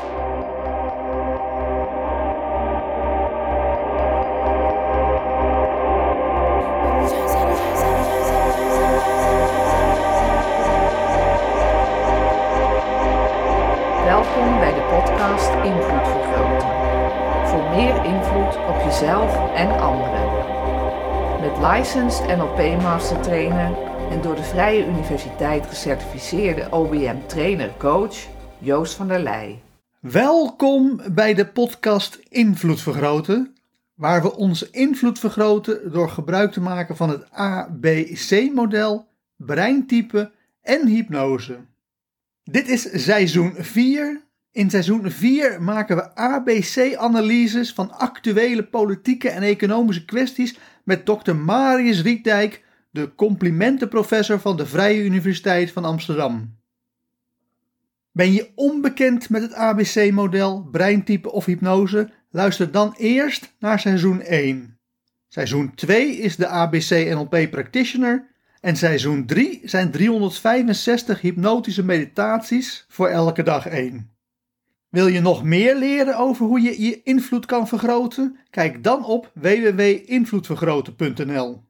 Welkom bij de podcast Invloed Vergroten. Voor meer invloed op jezelf en anderen. Met licensed NLP master trainer en door de Vrije Universiteit gecertificeerde OBM trainer coach Joost van der Leij. Welkom bij de podcast Invloed Vergroten, waar we onze invloed vergroten door gebruik te maken van het ABC-model, breintype en hypnose. Dit is seizoen 4. In seizoen 4 maken we ABC-analyses van actuele politieke en economische kwesties met dokter Marius Rietdijk, de complimentenprofessor van de Vrije Universiteit van Amsterdam. Ben je onbekend met het ABC-model, breintype of hypnose? Luister dan eerst naar seizoen 1. Seizoen 2 is de ABC-NLP Practitioner. En seizoen 3 zijn 365 hypnotische meditaties voor elke dag 1. Wil je nog meer leren over hoe je je invloed kan vergroten? Kijk dan op www.invloedvergroten.nl.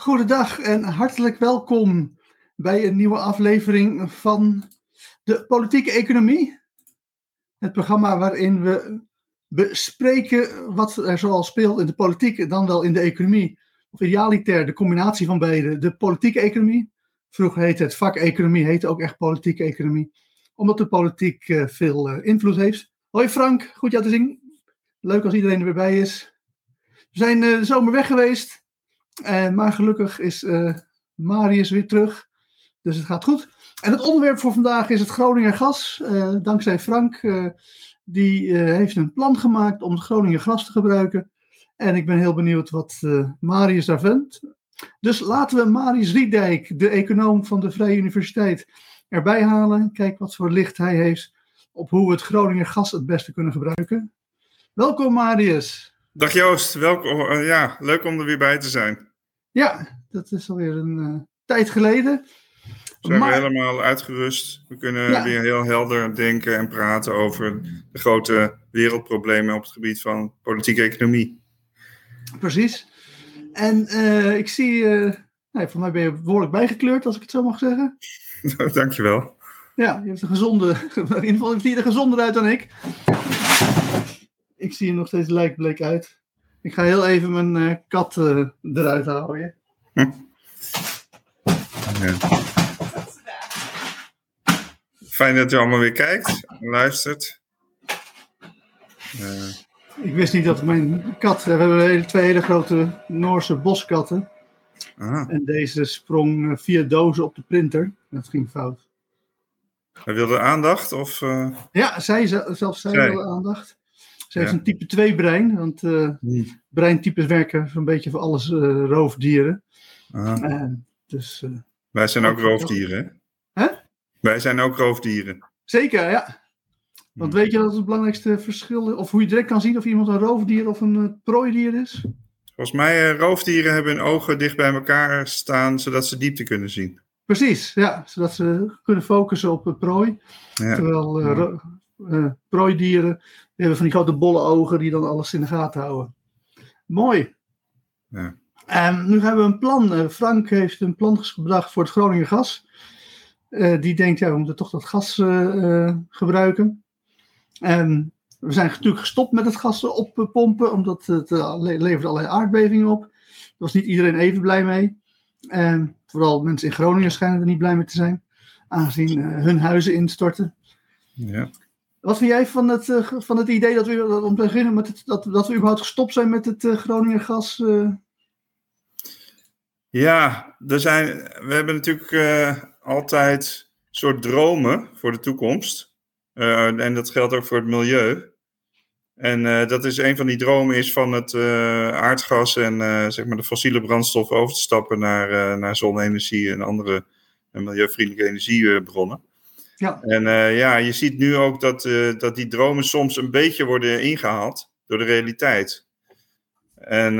Goedendag en hartelijk welkom bij een nieuwe aflevering van de Politieke Economie. Het programma waarin we bespreken wat er zoal speelt in de politiek, dan wel in de economie. Of idealiter de combinatie van beide, de politieke economie. Vroeger heette het vak economie, heette ook echt politieke economie. Omdat de politiek veel invloed heeft. Hoi Frank, goed jou te zien. Leuk als iedereen er weer bij is. We zijn de zomer weg geweest. Maar gelukkig is Marius weer terug. Dus het gaat goed. En het onderwerp voor vandaag is het Groninger gas. Dankzij Frank. Die heeft een plan gemaakt om het Groninger gas te gebruiken. En ik ben heel benieuwd wat Marius daar vindt. Dus laten we Marius Rietdijk, de econoom van de Vrije Universiteit, erbij halen. Kijk wat voor licht hij heeft op hoe we het Groninger gas het beste kunnen gebruiken. Welkom Marius. Dag Joost, welkom. Ja, leuk om er weer bij te zijn. Ja, dat is alweer een tijd geleden. We zijn helemaal uitgerust. We kunnen weer heel helder denken en praten over de grote wereldproblemen op het gebied van politieke economie. Precies. En ik zie, voor mij ben je behoorlijk bijgekleurd, als ik het zo mag zeggen. Dankjewel. Ja, je hebt een gezonde, in ieder geval ziet je er gezonder uit dan ik. Ik zie er nog steeds lijkbleek uit. Ik ga heel even mijn kat eruit houden. Ja. Fijn dat je allemaal weer kijkt en luistert. Ik wist niet dat mijn kat... We hebben twee hele grote Noorse boskatten. Aha. En deze sprong 4 dozen op de printer. Dat ging fout. Hij wilde aandacht? Of, Ja, zij wilde aandacht. Zij heeft een type 2 brein. Want breintypes werken zo'n beetje voor alles roofdieren. Dus... Wij zijn ook roofdieren, hè? Huh? Wij zijn ook roofdieren. Zeker, ja. Want weet je dat het belangrijkste verschil is? Of hoe je direct kan zien of iemand een roofdier of een prooidier is? Volgens mij, roofdieren hebben hun ogen dicht bij elkaar staan, zodat ze diepte kunnen zien. Precies, ja. Zodat ze kunnen focussen op prooi. Ja. Terwijl prooidieren hebben van die grote bolle ogen die dan alles in de gaten houden. Mooi. Ja. Nu hebben we een plan. Frank heeft een plan bedacht voor het Groninger gas. Die denkt, we moeten toch dat gas gebruiken. We zijn natuurlijk gestopt met het gas oppompen, omdat het levert allerlei aardbevingen op. Daar was niet iedereen even blij mee. Vooral mensen in Groningen schijnen er niet blij mee te zijn, aangezien hun huizen instorten. Ja. Wat vind jij van het idee dat we, om te beginnen met dat we überhaupt gestopt zijn met het Groninger gas? Ja, we hebben natuurlijk altijd soort dromen voor de toekomst. En dat geldt ook voor het milieu. En dat is een van die dromen is van het aardgas en zeg maar de fossiele brandstof over te stappen naar zonne-energie en andere milieuvriendelijke energiebronnen. Ja. En je ziet nu ook dat die dromen soms een beetje worden ingehaald door de realiteit. En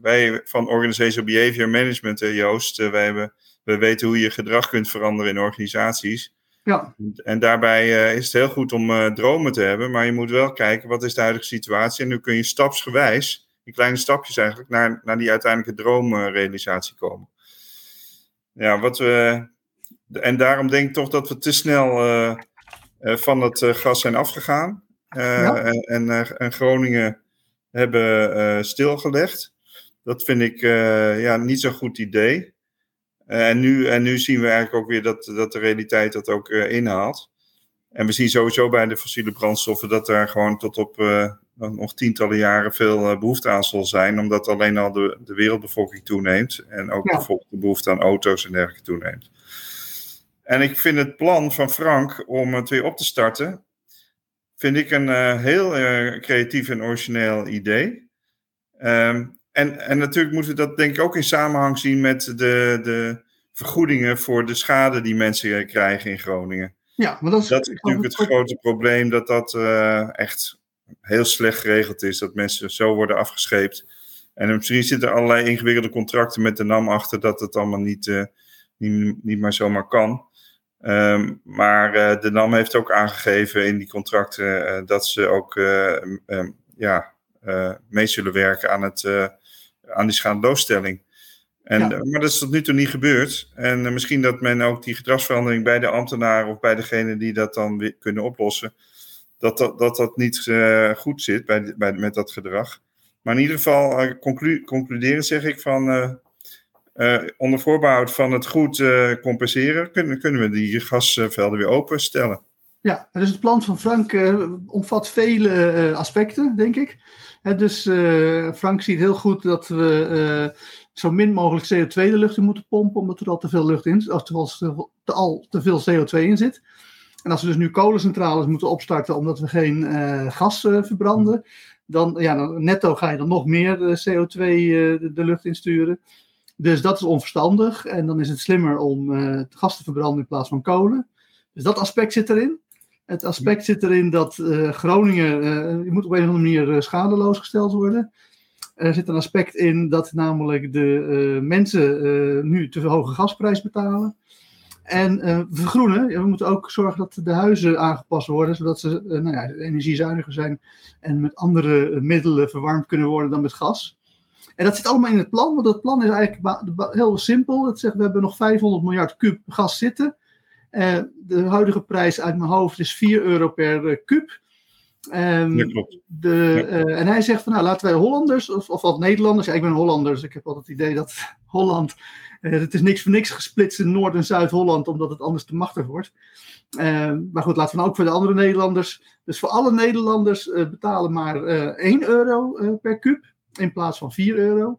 wij van Organizational Behavior Management, Joost, wij hebben We weten hoe je gedrag kunt veranderen in organisaties. Ja. En daarbij is het heel goed om dromen te hebben, maar je moet wel kijken wat is de huidige situatie. En nu kun je stapsgewijs, in kleine stapjes eigenlijk, naar die uiteindelijke droomrealisatie komen. Ja, en daarom denk ik toch dat we te snel van het gas zijn afgegaan. En Groningen hebben stilgelegd. Dat vind ik niet zo'n goed idee. En nu zien we eigenlijk ook weer dat de realiteit dat ook inhaalt. En we zien sowieso bij de fossiele brandstoffen dat er gewoon tot op nog tientallen jaren veel behoefte aan zal zijn. Omdat alleen al de wereldbevolking toeneemt. En ook bijvoorbeeld de behoefte aan auto's en dergelijke toeneemt. En ik vind het plan van Frank om het weer op te starten, vind ik een heel creatief en origineel idee. En natuurlijk moeten we dat denk ik ook in samenhang zien met de vergoedingen voor de schade die mensen krijgen in Groningen. Ja, maar dat is natuurlijk het grote probleem, dat echt heel slecht geregeld is. Dat mensen zo worden afgescheept. En misschien zitten er allerlei ingewikkelde contracten met de NAM achter dat het allemaal niet maar zomaar kan. Maar de NAM heeft ook aangegeven in die contracten dat ze ook mee zullen werken aan aan die schadeloosstelling. Maar dat is tot nu toe niet gebeurd. En misschien dat men ook die gedragsverandering bij de ambtenaren of bij degene die dat dan weer kunnen oplossen, dat niet goed zit met dat gedrag. Maar in ieder geval concluderen zeg ik van onder voorbehoud van het goed compenseren kunnen we die gasvelden weer openstellen. Ja, dus het plan van Frank omvat vele aspecten, denk ik. Dus Frank ziet heel goed dat we zo min mogelijk CO2 de lucht in moeten pompen, omdat er al te veel lucht in zit, al te veel CO2 in zit. En als we dus nu kolencentrales moeten opstarten omdat we geen gas verbranden, dan netto ga je dan nog meer CO2 de lucht insturen. Dus dat is onverstandig en dan is het slimmer om gas te verbranden in plaats van kolen. Dus dat aspect zit erin. Het aspect zit erin dat Groningen je moet op een of andere manier schadeloos gesteld worden. Er zit een aspect in dat namelijk de mensen nu te hoge gasprijs betalen. En vergroenen, we moeten ook zorgen dat de huizen aangepast worden, zodat ze energiezuiniger zijn en met andere middelen verwarmd kunnen worden dan met gas. En dat zit allemaal in het plan, want dat plan is eigenlijk heel simpel. Het zegt, we hebben nog 500 miljard kuub gas zitten. De huidige prijs uit mijn hoofd is €4 per kuub. En hij zegt, van, laten wij Hollanders of Nederlanders. Ja, ik ben Hollander, dus ik heb altijd het idee dat Holland, het is niks voor niks gesplitst in Noord- en Zuid-Holland, omdat het anders te machtig wordt. Maar goed, laten we nou ook voor de andere Nederlanders. Dus voor alle Nederlanders betalen maar €1 per kuub. In plaats van €4.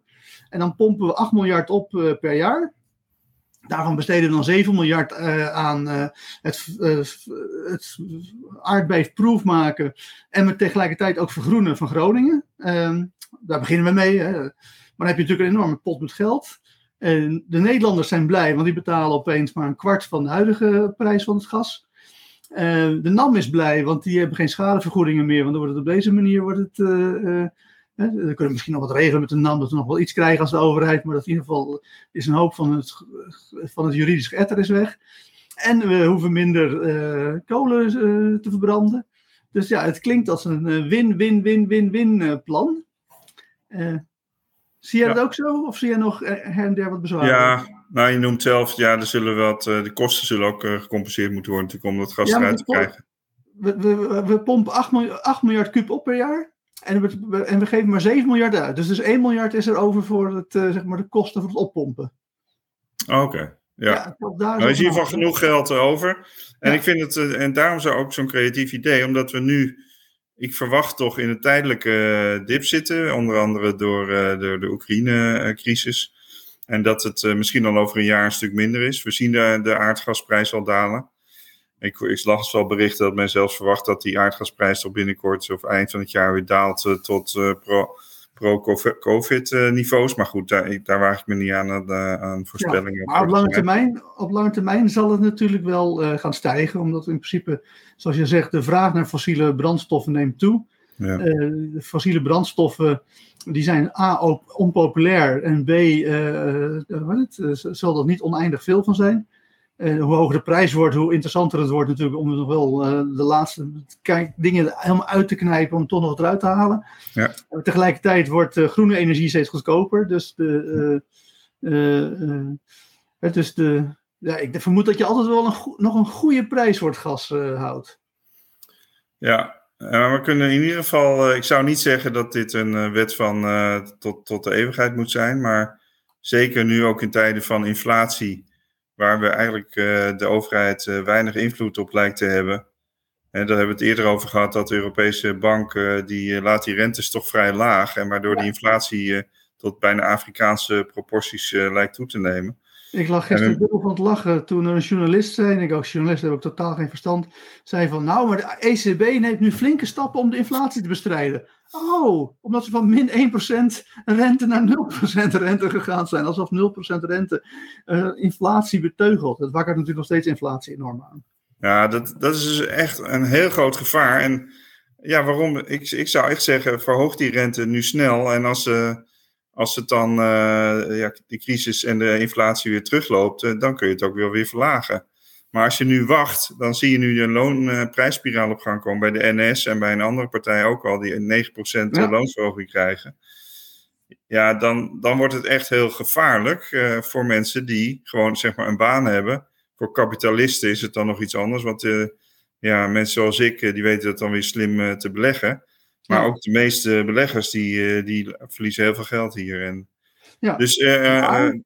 En dan pompen we 8 miljard op per jaar. Daarvan besteden we dan 7 miljard aan het aardbeefproof maken. En we tegelijkertijd ook vergroenen van Groningen. Daar beginnen we mee. Hè. Maar dan heb je natuurlijk een enorme pot met geld. De Nederlanders zijn blij, want die betalen opeens maar een kwart van de huidige prijs van het gas. De NAM is blij, want die hebben geen schadevergoedingen meer. Want dan wordt het op deze manier... dan kunnen we misschien nog wat regelen met de NAM, dat we nog wel iets krijgen als de overheid, maar dat in ieder geval is een hoop van het juridisch geëtter is weg. En we hoeven minder kolen te verbranden. Dus ja, het klinkt als een win-win-win-win-win plan. Zie jij dat ook zo? Of zie jij nog her en der wat bezwaar? Ja, nou je noemt zelf, de kosten zullen ook gecompenseerd moeten worden natuurlijk om dat gas eruit te krijgen. We pompen 8 miljard kuub op per jaar. En we geven maar 7 miljard uit. Dus 1 miljard is er over voor het, de kosten voor het oppompen. Oké. Ja. Er is in ieder geval genoeg geld over. En ik vind het, en daarom zou ook zo'n creatief idee, omdat we nu, ik verwacht toch in een tijdelijke dip zitten, onder andere door de Oekraïne-crisis. En dat het misschien al over een jaar een stuk minder is. We zien de aardgasprijs al dalen. Ik las wel berichten dat men zelfs verwacht dat die aardgasprijs toch binnenkort of eind van het jaar weer daalt tot pro-COVID niveaus. Maar goed, daar waag ik me niet aan voorspellingen. Ja, maar op lange termijn zal het natuurlijk wel gaan stijgen. Omdat in principe, zoals je zegt, de vraag naar fossiele brandstoffen neemt toe. Ja. Fossiele brandstoffen, die zijn A, ook onpopulair en B, zal dat niet oneindig veel van zijn. Hoe hoger de prijs wordt, hoe interessanter het wordt natuurlijk om nog wel de laatste dingen helemaal uit te knijpen om toch nog wat eruit te halen. Ja. Tegelijkertijd wordt groene energie steeds goedkoper. Dus ik vermoed dat je altijd wel nog een goede prijs voor het gas houdt. Ja. Maar we kunnen in ieder geval, ik zou niet zeggen dat dit een wet van tot de eeuwigheid moet zijn, maar zeker nu ook in tijden van inflatie, waar we eigenlijk de overheid weinig invloed op lijkt te hebben. En daar hebben we het eerder over gehad, dat de Europese bank, die laat die rentes toch vrij laag, en waardoor die inflatie tot bijna Afrikaanse proporties lijkt toe te nemen. Ik lag gisteren dubbel van het lachen toen er een journalist zei, en ik ook journalist, heb ik totaal geen verstand, zei van nou, maar de ECB neemt nu flinke stappen om de inflatie te bestrijden. Oh, omdat ze van min 1% rente naar 0% rente gegaan zijn, alsof 0% rente inflatie beteugelt. Dat wakkert natuurlijk nog steeds inflatie enorm aan. Ja, dat is dus echt een heel groot gevaar. En ja, waarom? Ik zou echt zeggen, verhoog die rente nu snel, en als het dan de crisis en de inflatie weer terugloopt, dan kun je het ook weer verlagen. Maar als je nu wacht, dan zie je nu de loonprijsspiraal op gang komen. Bij de NS en bij een andere partij ook al, die 9% loonsverhoging krijgen. Ja, dan wordt het echt heel gevaarlijk voor mensen die gewoon zeg maar een baan hebben. Voor kapitalisten is het dan nog iets anders. Want mensen zoals ik, die weten dat dan weer slim te beleggen. Maar ook de meeste beleggers, die verliezen heel veel geld hier. En ja. Dus de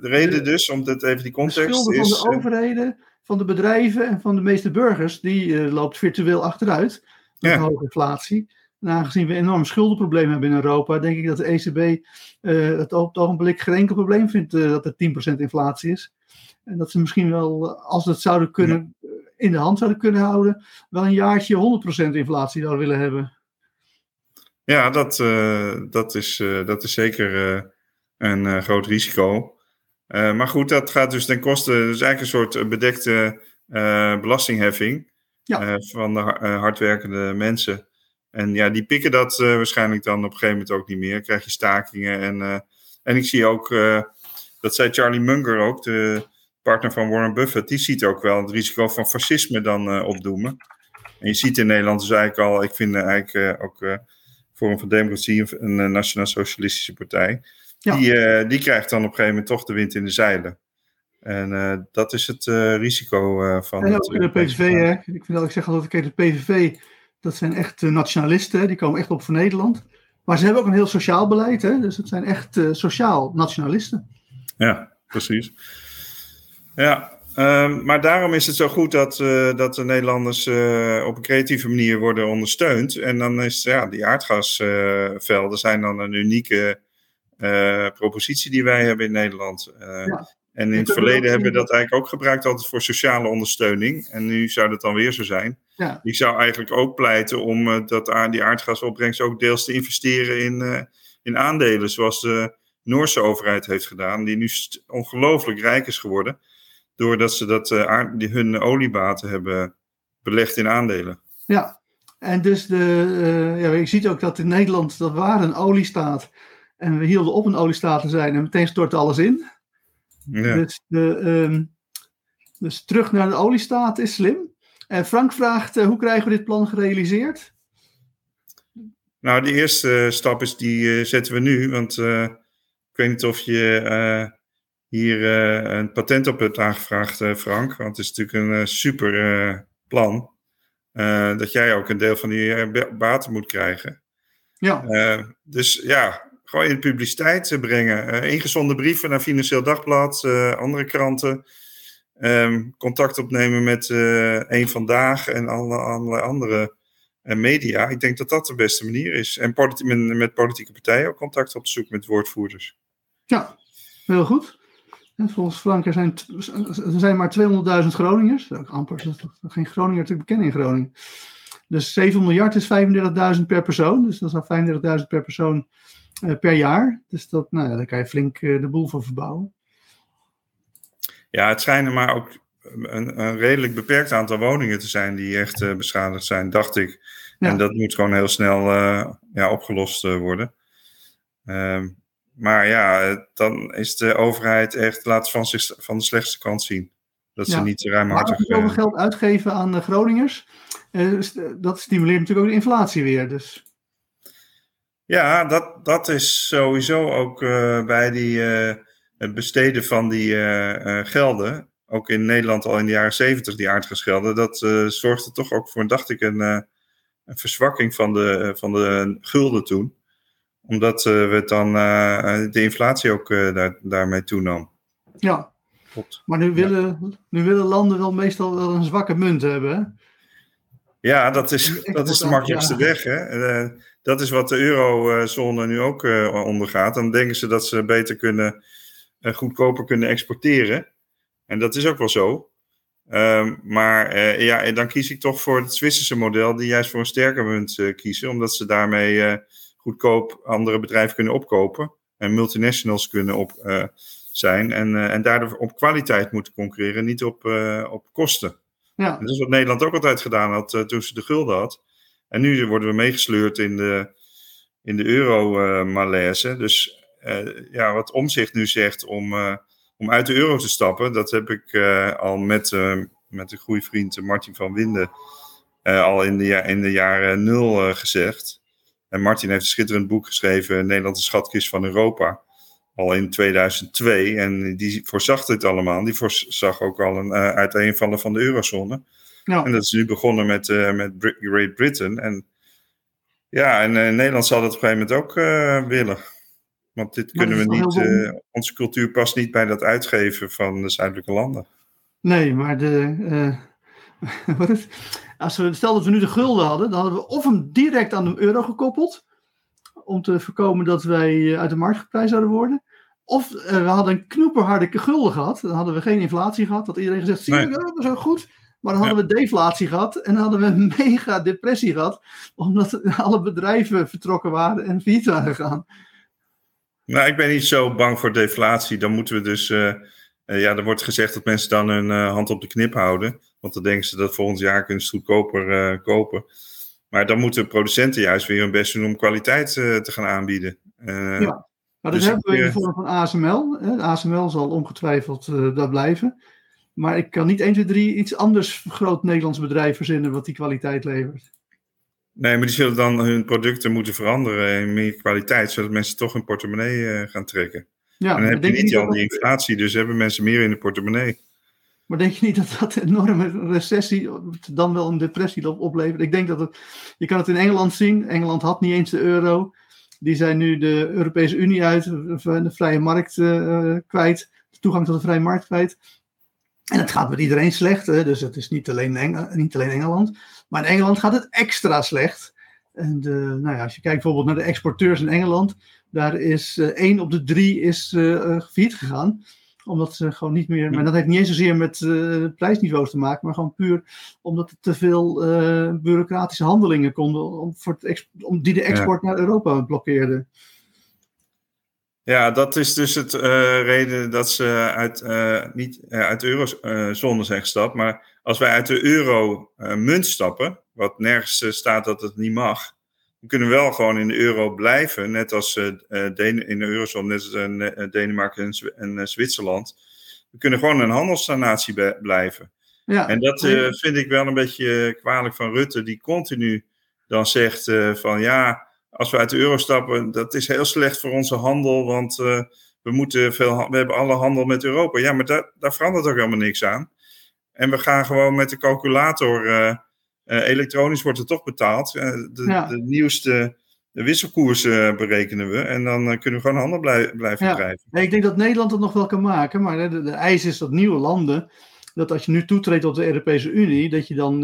reden dus, om dat even die context is... De schulden van de overheden, van de bedrijven en van de meeste burgers, die loopt virtueel achteruit. Met hoge inflatie. En aangezien we enorm schuldenproblemen hebben in Europa, denk ik dat de ECB het op het ogenblik geen enkel probleem vindt dat er 10% inflatie is. En dat ze misschien wel, als ze het zouden kunnen, in de hand zouden kunnen houden, wel een jaartje 100% inflatie zouden willen hebben. Ja, dat is zeker een groot risico. Maar goed, dat gaat dus ten koste... Dus eigenlijk een soort bedekte belastingheffing van de hardwerkende mensen. En ja, die pikken dat waarschijnlijk dan op een gegeven moment ook niet meer. Dan krijg je stakingen. En ik zie ook, dat zei Charlie Munger ook, de partner van Warren Buffett, die ziet ook wel het risico van fascisme dan opdoemen. En je ziet in Nederland dus eigenlijk al... Ik vind eigenlijk ook... Forum van Democratie, een nationaal-socialistische partij, die krijgt dan op een gegeven moment toch de wind in de zeilen. En dat is het risico van... En ook de PVV, hè? Ik zeg altijd, kijk, de PVV, dat zijn echt nationalisten, hè? Die komen echt op voor Nederland. Maar ze hebben ook een heel sociaal beleid, hè? Dus het zijn echt sociaal nationalisten. Ja, precies. Ja. Maar daarom is het zo goed dat de Nederlanders op een creatieve manier worden ondersteund. En dan is die aardgasvelden zijn dan een unieke propositie die wij hebben in Nederland. En in het verleden hebben we dat eigenlijk ook gebruikt altijd voor sociale ondersteuning. En nu zou dat dan weer zo zijn. Ja. Ik zou eigenlijk ook pleiten om die aardgasopbrengst ook deels te investeren in aandelen. Zoals de Noorse overheid heeft gedaan. Die nu ongelooflijk rijk is geworden. Doordat ze hun oliebaten hebben belegd in aandelen. Ja, en dus je ziet ook dat in Nederland, dat waar een oliestaat, en we hielden op een oliestaat te zijn, en meteen stortte alles in. Ja. Dus terug naar de oliestaat is slim. En Frank vraagt, hoe krijgen we dit plan gerealiseerd? Nou, de eerste stap is, die zetten we nu, want ik weet niet of je... hier een patent op hebt aangevraagd, Frank. Want het is natuurlijk een super plan. Dat jij ook een deel van die baten moet krijgen. Ja. Dus ja, gewoon in de publiciteit brengen. Ingezonden brieven naar Financieel Dagblad, andere kranten. Contact opnemen met EenVandaag en allerlei andere media. Ik denk dat dat de beste manier is. En met politieke partijen ook contact opzoeken met woordvoerders. Ja, heel goed. Volgens Frank, er zijn maar 200.000 Groningers. Dat is ook amper, dat is geen Groninger te bekennen in Groningen. Dus 7 miljard is 35.000 per persoon. Dus dat is 35.000 per persoon per jaar. Dus dat, daar kan je flink de boel van verbouwen. Ja, het schijnen maar ook een redelijk beperkt aantal woningen te zijn die echt beschadigd zijn, dacht ik. En dat moet gewoon heel snel opgelost worden. Maar ja, dan is de overheid echt laat van de slechtste kant zien. Dat ze niet ruimhartig... Maar zoveel geld uitgeven aan de Groningers, dat stimuleert natuurlijk ook de inflatie weer. Dus. Ja, dat is sowieso ook bij het besteden van die gelden, ook in Nederland al in de jaren 70 die aardgasgelden, dat zorgde toch ook voor, dacht ik, een verzwakking van de gulden toen. Omdat we dan de inflatie ook daarmee toenam. Ja, klopt. Maar nu willen landen wel meestal wel een zwakke munt hebben, hè? Ja, dat is de makkelijkste weg, hè? Dat is wat de eurozone nu ook ondergaat. Dan denken ze dat ze beter kunnen, goedkoper kunnen exporteren. En dat is ook wel zo. Maar dan kies ik toch voor het Zwitserse model, die juist voor een sterke munt kiezen. Omdat ze daarmee goedkoop andere bedrijven kunnen opkopen. En multinationals kunnen zijn. En daardoor op kwaliteit moeten concurreren, niet op kosten. Ja. Dat is wat Nederland ook altijd gedaan had toen ze de gulden had. En nu worden we meegesleurd in de euro-malaise. Dus wat Omtzigt nu zegt om uit de euro te stappen, dat heb ik al met een goede vriend Martin van Winden al in de jaren nul gezegd. En Martin heeft een schitterend boek geschreven, Nederland de schatkist van Europa, al in 2002. En die voorzag dit allemaal. Die voorzag ook al een uiteenvallen van de eurozone. Ja. En dat is nu begonnen met Great Britain. En Nederland zal dat op een gegeven moment ook willen. Want dit kunnen we niet... onze cultuur past niet bij dat uitgeven van de zuidelijke landen. Nee, maar stel dat we nu de gulden hadden, dan hadden we of hem direct aan de euro gekoppeld, om te voorkomen dat wij uit de markt geprijsd zouden worden. Of we hadden een knoeperharde gulden gehad, dan hadden we geen inflatie gehad, dat iedereen gezegd, zie je, dat is ook goed. Maar dan hadden we deflatie gehad en dan hadden we een mega depressie gehad, omdat alle bedrijven vertrokken waren en failliet waren gegaan. Nou, ik ben niet zo bang voor deflatie. Dan moeten we dus... er wordt gezegd dat mensen dan hun hand op de knip houden. Want dan denken ze dat volgend jaar kunnen ze goedkoper kopen. Maar dan moeten producenten juist weer hun best doen om kwaliteit te gaan aanbieden. Maar dat hebben we in de vorm van ASML. De ASML zal ongetwijfeld dat blijven. Maar ik kan niet 1, 2, 3 iets anders groot Nederlands bedrijf verzinnen wat die kwaliteit levert. Nee, maar die zullen dan hun producten moeten veranderen in meer kwaliteit, zodat mensen toch hun portemonnee gaan trekken. Ja, en dan heb je niet al die inflatie, dus hebben mensen meer in de portemonnee. Maar denk je niet dat dat een enorme recessie dan wel een depressie oplevert? Ik denk dat je kan het in Engeland zien. Engeland had niet eens de euro. Die zijn nu de Europese Unie uit, de vrije markt kwijt, de toegang tot de vrije markt kwijt. En het gaat met iedereen slecht, hè? Dus het is niet alleen Engeland. Maar in Engeland gaat het extra slecht. En als je kijkt bijvoorbeeld naar de exporteurs in Engeland, daar is 1 op de 3 failliet gegaan. Omdat ze gewoon niet meer... Maar dat heeft niet eens zozeer met prijsniveaus te maken, maar gewoon puur omdat er te veel bureaucratische handelingen konden die de export naar Europa blokkeerden. Ja, dat is dus het reden dat ze uit de eurozone zijn gestapt. Maar als wij uit de euro-munt stappen, wat nergens staat dat het niet mag, dan kunnen we wel gewoon in de euro blijven, net als in de eurozone, net als Denemarken en Zwitserland. We kunnen gewoon een handelsnatie blijven. Ja. En dat vind ik wel een beetje kwalijk van Rutte, die continu dan zegt als we uit de euro stappen, dat is heel slecht voor onze handel, want we hebben alle handel met Europa. Ja, maar daar verandert ook helemaal niks aan. En we gaan gewoon met de calculator, elektronisch wordt het toch betaald. De nieuwste wisselkoersen berekenen we en dan kunnen we gewoon handel blijven bedrijven. Ja, ik denk dat Nederland dat nog wel kan maken, maar de eis is dat nieuwe landen, dat als je nu toetreedt tot de Europese Unie, dat je dan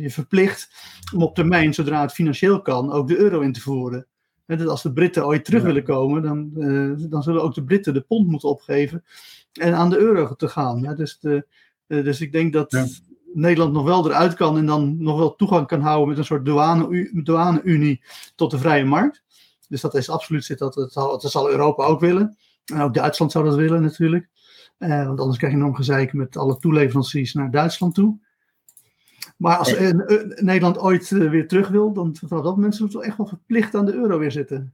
je verplicht om op termijn, zodra het financieel kan, ook de euro in te voeren. En dat als de Britten ooit terug willen komen, dan zullen ook de Britten de pond moeten opgeven en aan de euro te gaan. Ja, dus ik denk dat Nederland nog wel eruit kan en dan nog wel toegang kan houden met een soort douane-unie tot de vrije markt. Dus dat is absoluut zit, dat zal Europa ook willen. En ook Duitsland zou dat willen natuurlijk. Want anders krijg je enorm gezeik met alle toeleveranciers naar Duitsland toe. Maar als Nederland ooit weer terug wil, dan vanaf dat moment moeten we echt wel verplicht aan de euro weer zitten.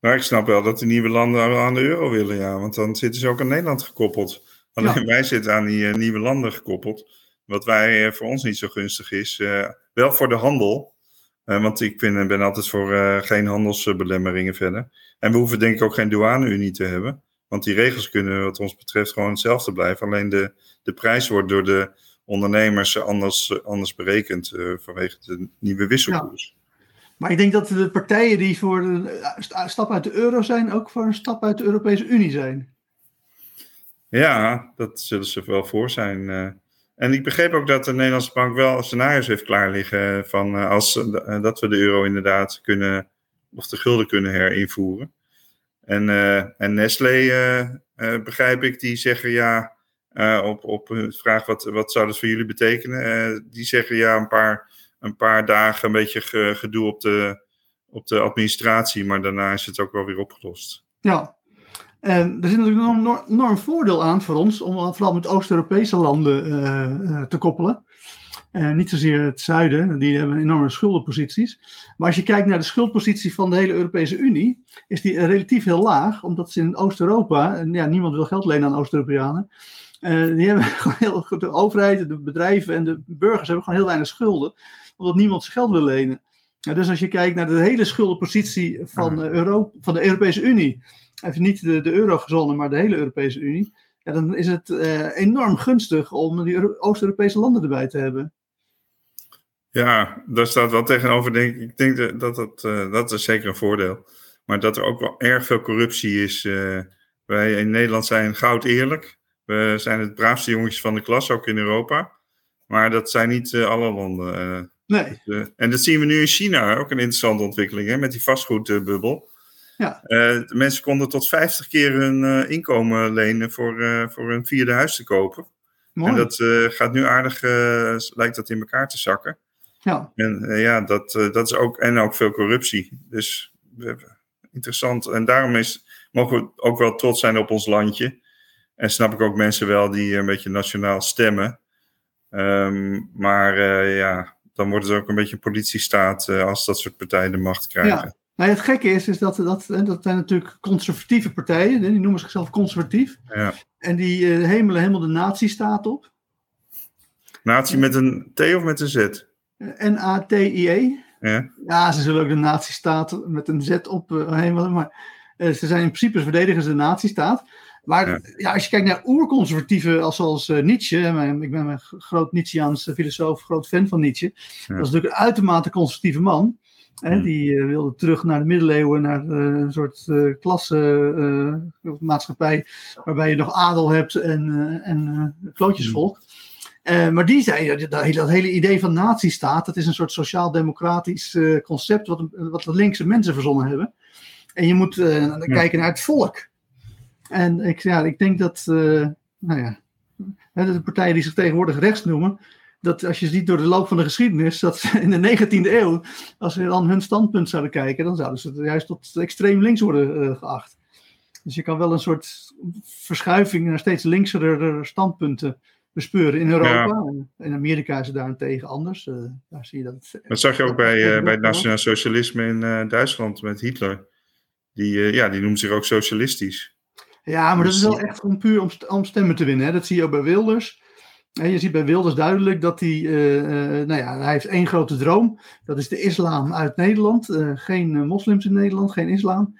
Nou, ik snap wel dat de nieuwe landen aan de euro willen, ja. Want dan zitten ze ook aan Nederland gekoppeld. Alleen wij zitten aan die nieuwe landen gekoppeld. Wat voor ons niet zo gunstig is. Wel voor de handel. Want ik ben altijd voor geen handelsbelemmeringen verder. En we hoeven denk ik ook geen douane-unie te hebben. Want die regels kunnen wat ons betreft gewoon hetzelfde blijven. Alleen de prijs wordt door de ondernemers anders berekend vanwege de nieuwe wisselkoers. Ja. Maar ik denk dat de partijen die voor een stap uit de euro zijn, ook voor een stap uit de Europese Unie zijn. Ja, dat zullen ze wel voor zijn. En ik begreep ook dat de Nederlandse bank wel scenario's heeft klaar liggen van dat we de euro inderdaad kunnen, of de gulden kunnen herinvoeren. En Nestlé, begrijp ik, die zeggen ja, op de vraag wat zou dat voor jullie betekenen. Die zeggen ja, een paar dagen een beetje gedoe op de administratie, maar daarna is het ook wel weer opgelost. Ja, en er zit natuurlijk een enorm voordeel aan voor ons, om vooral met Oost-Europese landen te koppelen. Niet zozeer het zuiden, die hebben enorme schuldenposities. Maar als je kijkt naar de schuldpositie van de hele Europese Unie, is die relatief heel laag, omdat ze in Oost-Europa, niemand wil geld lenen aan Oost-Europeanen, die hebben gewoon heel goed, de overheid, de bedrijven en de burgers hebben gewoon heel weinig schulden, omdat niemand zijn geld wil lenen. Dus als je kijkt naar de hele schuldenpositie van de Europese Unie, even niet de eurozone, maar de hele Europese Unie, dan is het enorm gunstig om die Oost-Europese landen erbij te hebben. Ja, daar staat wel tegenover, denk ik. Ik denk dat is zeker een voordeel. Maar dat er ook wel erg veel corruptie is. Wij in Nederland zijn goud eerlijk. We zijn het braafste jongetjes van de klas, ook in Europa. Maar dat zijn niet alle landen. Nee. En dat zien we nu in China, ook een interessante ontwikkeling, hè, met die vastgoedbubbel. Ja. De mensen konden tot 50 keer hun inkomen lenen voor hun vierde huis te kopen. Mooi. En dat gaat nu aardig, lijkt dat in elkaar te zakken. Ja. En dat is ook, en ook veel corruptie. Dus interessant. En daarom mogen we ook wel trots zijn op ons landje. En snap ik ook mensen wel die een beetje nationaal stemmen. Dan wordt het ook een beetje een politiestaat als dat soort partijen de macht krijgen. Ja. Nou, het gekke is dat zijn natuurlijk conservatieve partijen. Die noemen zichzelf conservatief. Ja. En die hemelen helemaal de nazistaat op. Nazi met een T of met een Z? N-A-T-I-E. Ja, ze zullen ook de nazistaat met een Z op hemelen. Maar ze zijn in principe verdedigers de nazistaat. Maar als je kijkt naar oerconservatieven zoals Nietzsche, ik ben een groot Nietzscheaans filosoof, groot fan van Nietzsche. Ja. Dat is natuurlijk een uitermate conservatieve man. Hè, die wilde terug naar de middeleeuwen, naar een soort klassenmaatschappij waarbij je nog adel hebt en klootjesvolk. Maar die zei, dat hele idee van nazistaat, dat is een soort sociaal-democratisch concept wat de linkse mensen verzonnen hebben. En je moet kijken naar het volk. En ik denk dat de partijen die zich tegenwoordig rechts noemen, dat als je ziet door de loop van de geschiedenis, dat ze in de 19e eeuw, als ze dan hun standpunt zouden kijken, dan zouden ze juist tot extreem links worden geacht. Dus je kan wel een soort verschuiving naar steeds linkserder standpunten bespeuren in Europa. Ja. In Amerika is het daarentegen anders. Daar zie je dat. Dat zag je ook bij het nationaal socialisme in Duitsland met Hitler. Die noemt zich ook socialistisch. Ja, maar dat is wel echt gewoon puur om stemmen te winnen. Hè. Dat zie je ook bij Wilders. En je ziet bij Wilders duidelijk dat hij heeft één grote droom. Dat is de islam uit Nederland. Geen moslims in Nederland, geen islam.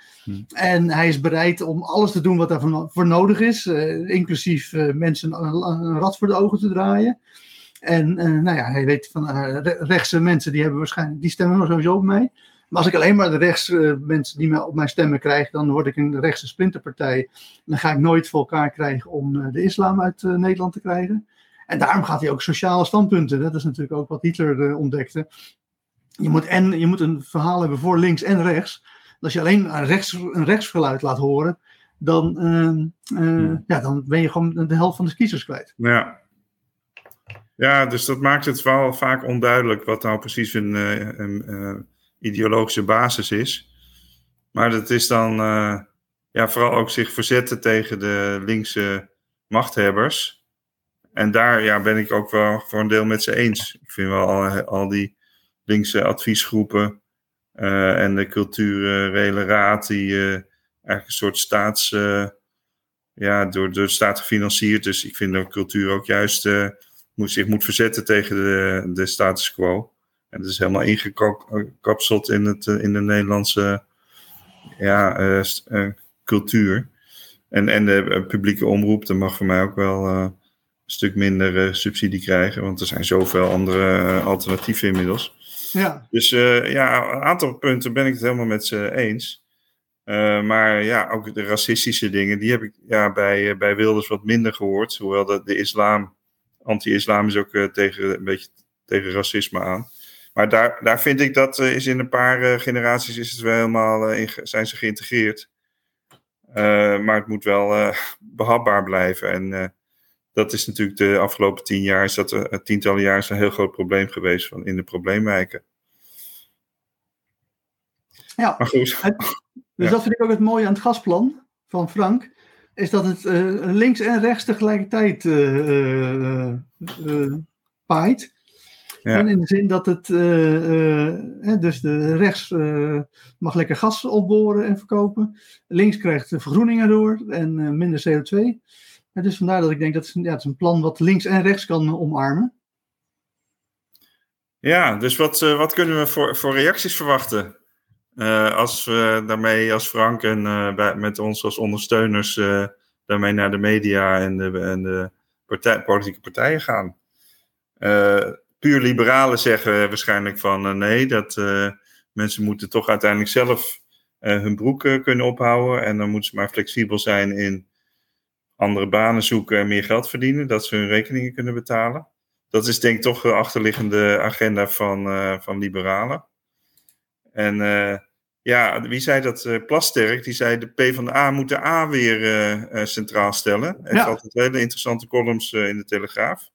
En hij is bereid om alles te doen wat daarvoor nodig is. Inclusief mensen een rad voor de ogen te draaien. En hij weet van rechtse mensen, die stemmen sowieso op mij. Maar als ik alleen maar de mensen die op mijn stemmen krijg, dan word ik een rechtse splinterpartij. Dan ga ik nooit voor elkaar krijgen om de islam uit Nederland te krijgen. En daarom gaat hij ook sociale standpunten. Dat is natuurlijk ook wat Hitler ontdekte. Je moet een verhaal hebben voor links en rechts. Als je alleen een rechtsgeluid laat horen, dan ben je gewoon de helft van de kiezers kwijt. Ja. Ja, dus dat maakt het wel vaak onduidelijk wat nou precies een ideologische basis is. Maar dat is dan vooral ook zich verzetten tegen de linkse machthebbers. En daar ben ik ook wel voor een deel met ze eens. Ik vind wel al die linkse adviesgroepen en de culturele raad die eigenlijk een soort staats... door de staat gefinancierd. Dus ik vind dat cultuur ook juist zich moet verzetten tegen de status quo. En dat is helemaal ingekapseld in de Nederlandse cultuur. En de publieke omroep, dat mag voor mij ook wel een stuk minder subsidie krijgen. Want er zijn zoveel andere alternatieven inmiddels. Ja. Dus een aantal punten ben ik het helemaal met ze eens. Maar ook de racistische dingen, die heb ik bij Wilders wat minder gehoord. Hoewel de islam, anti-islam is ook een beetje tegen racisme aan. Maar daar vind ik dat is in een paar generaties is het wel helemaal zijn ze geïntegreerd. Maar het moet wel behapbaar blijven. En dat is natuurlijk de afgelopen 10 jaar, is dat tientallen jaar is een heel groot probleem geweest in de probleemwijken. Ja, maar goed. Dus dat vind ik ook het mooie aan het gasplan van Frank, is dat het links en rechts tegelijkertijd paait. Ja. En in de zin dat het, dus de rechts mag lekker gas opboren en verkopen. Links krijgt vergroeningen door en minder CO2. En dus vandaar dat ik denk dat het is een plan wat links en rechts kan omarmen. Ja, dus wat kunnen we voor reacties verwachten? Als we daarmee als Frank en met ons als ondersteuners daarmee naar de media en de politieke partijen gaan. Puur liberalen zeggen waarschijnlijk van nee, dat mensen moeten toch uiteindelijk zelf hun broek kunnen ophouden. En dan moeten ze maar flexibel zijn in andere banen zoeken en meer geld verdienen. Dat ze hun rekeningen kunnen betalen. Dat is denk ik toch de achterliggende agenda van liberalen. En wie zei dat? Plasterk, die zei de PvdA moet de A weer centraal stellen. Hij heeft altijd hele interessante columns in de Telegraaf.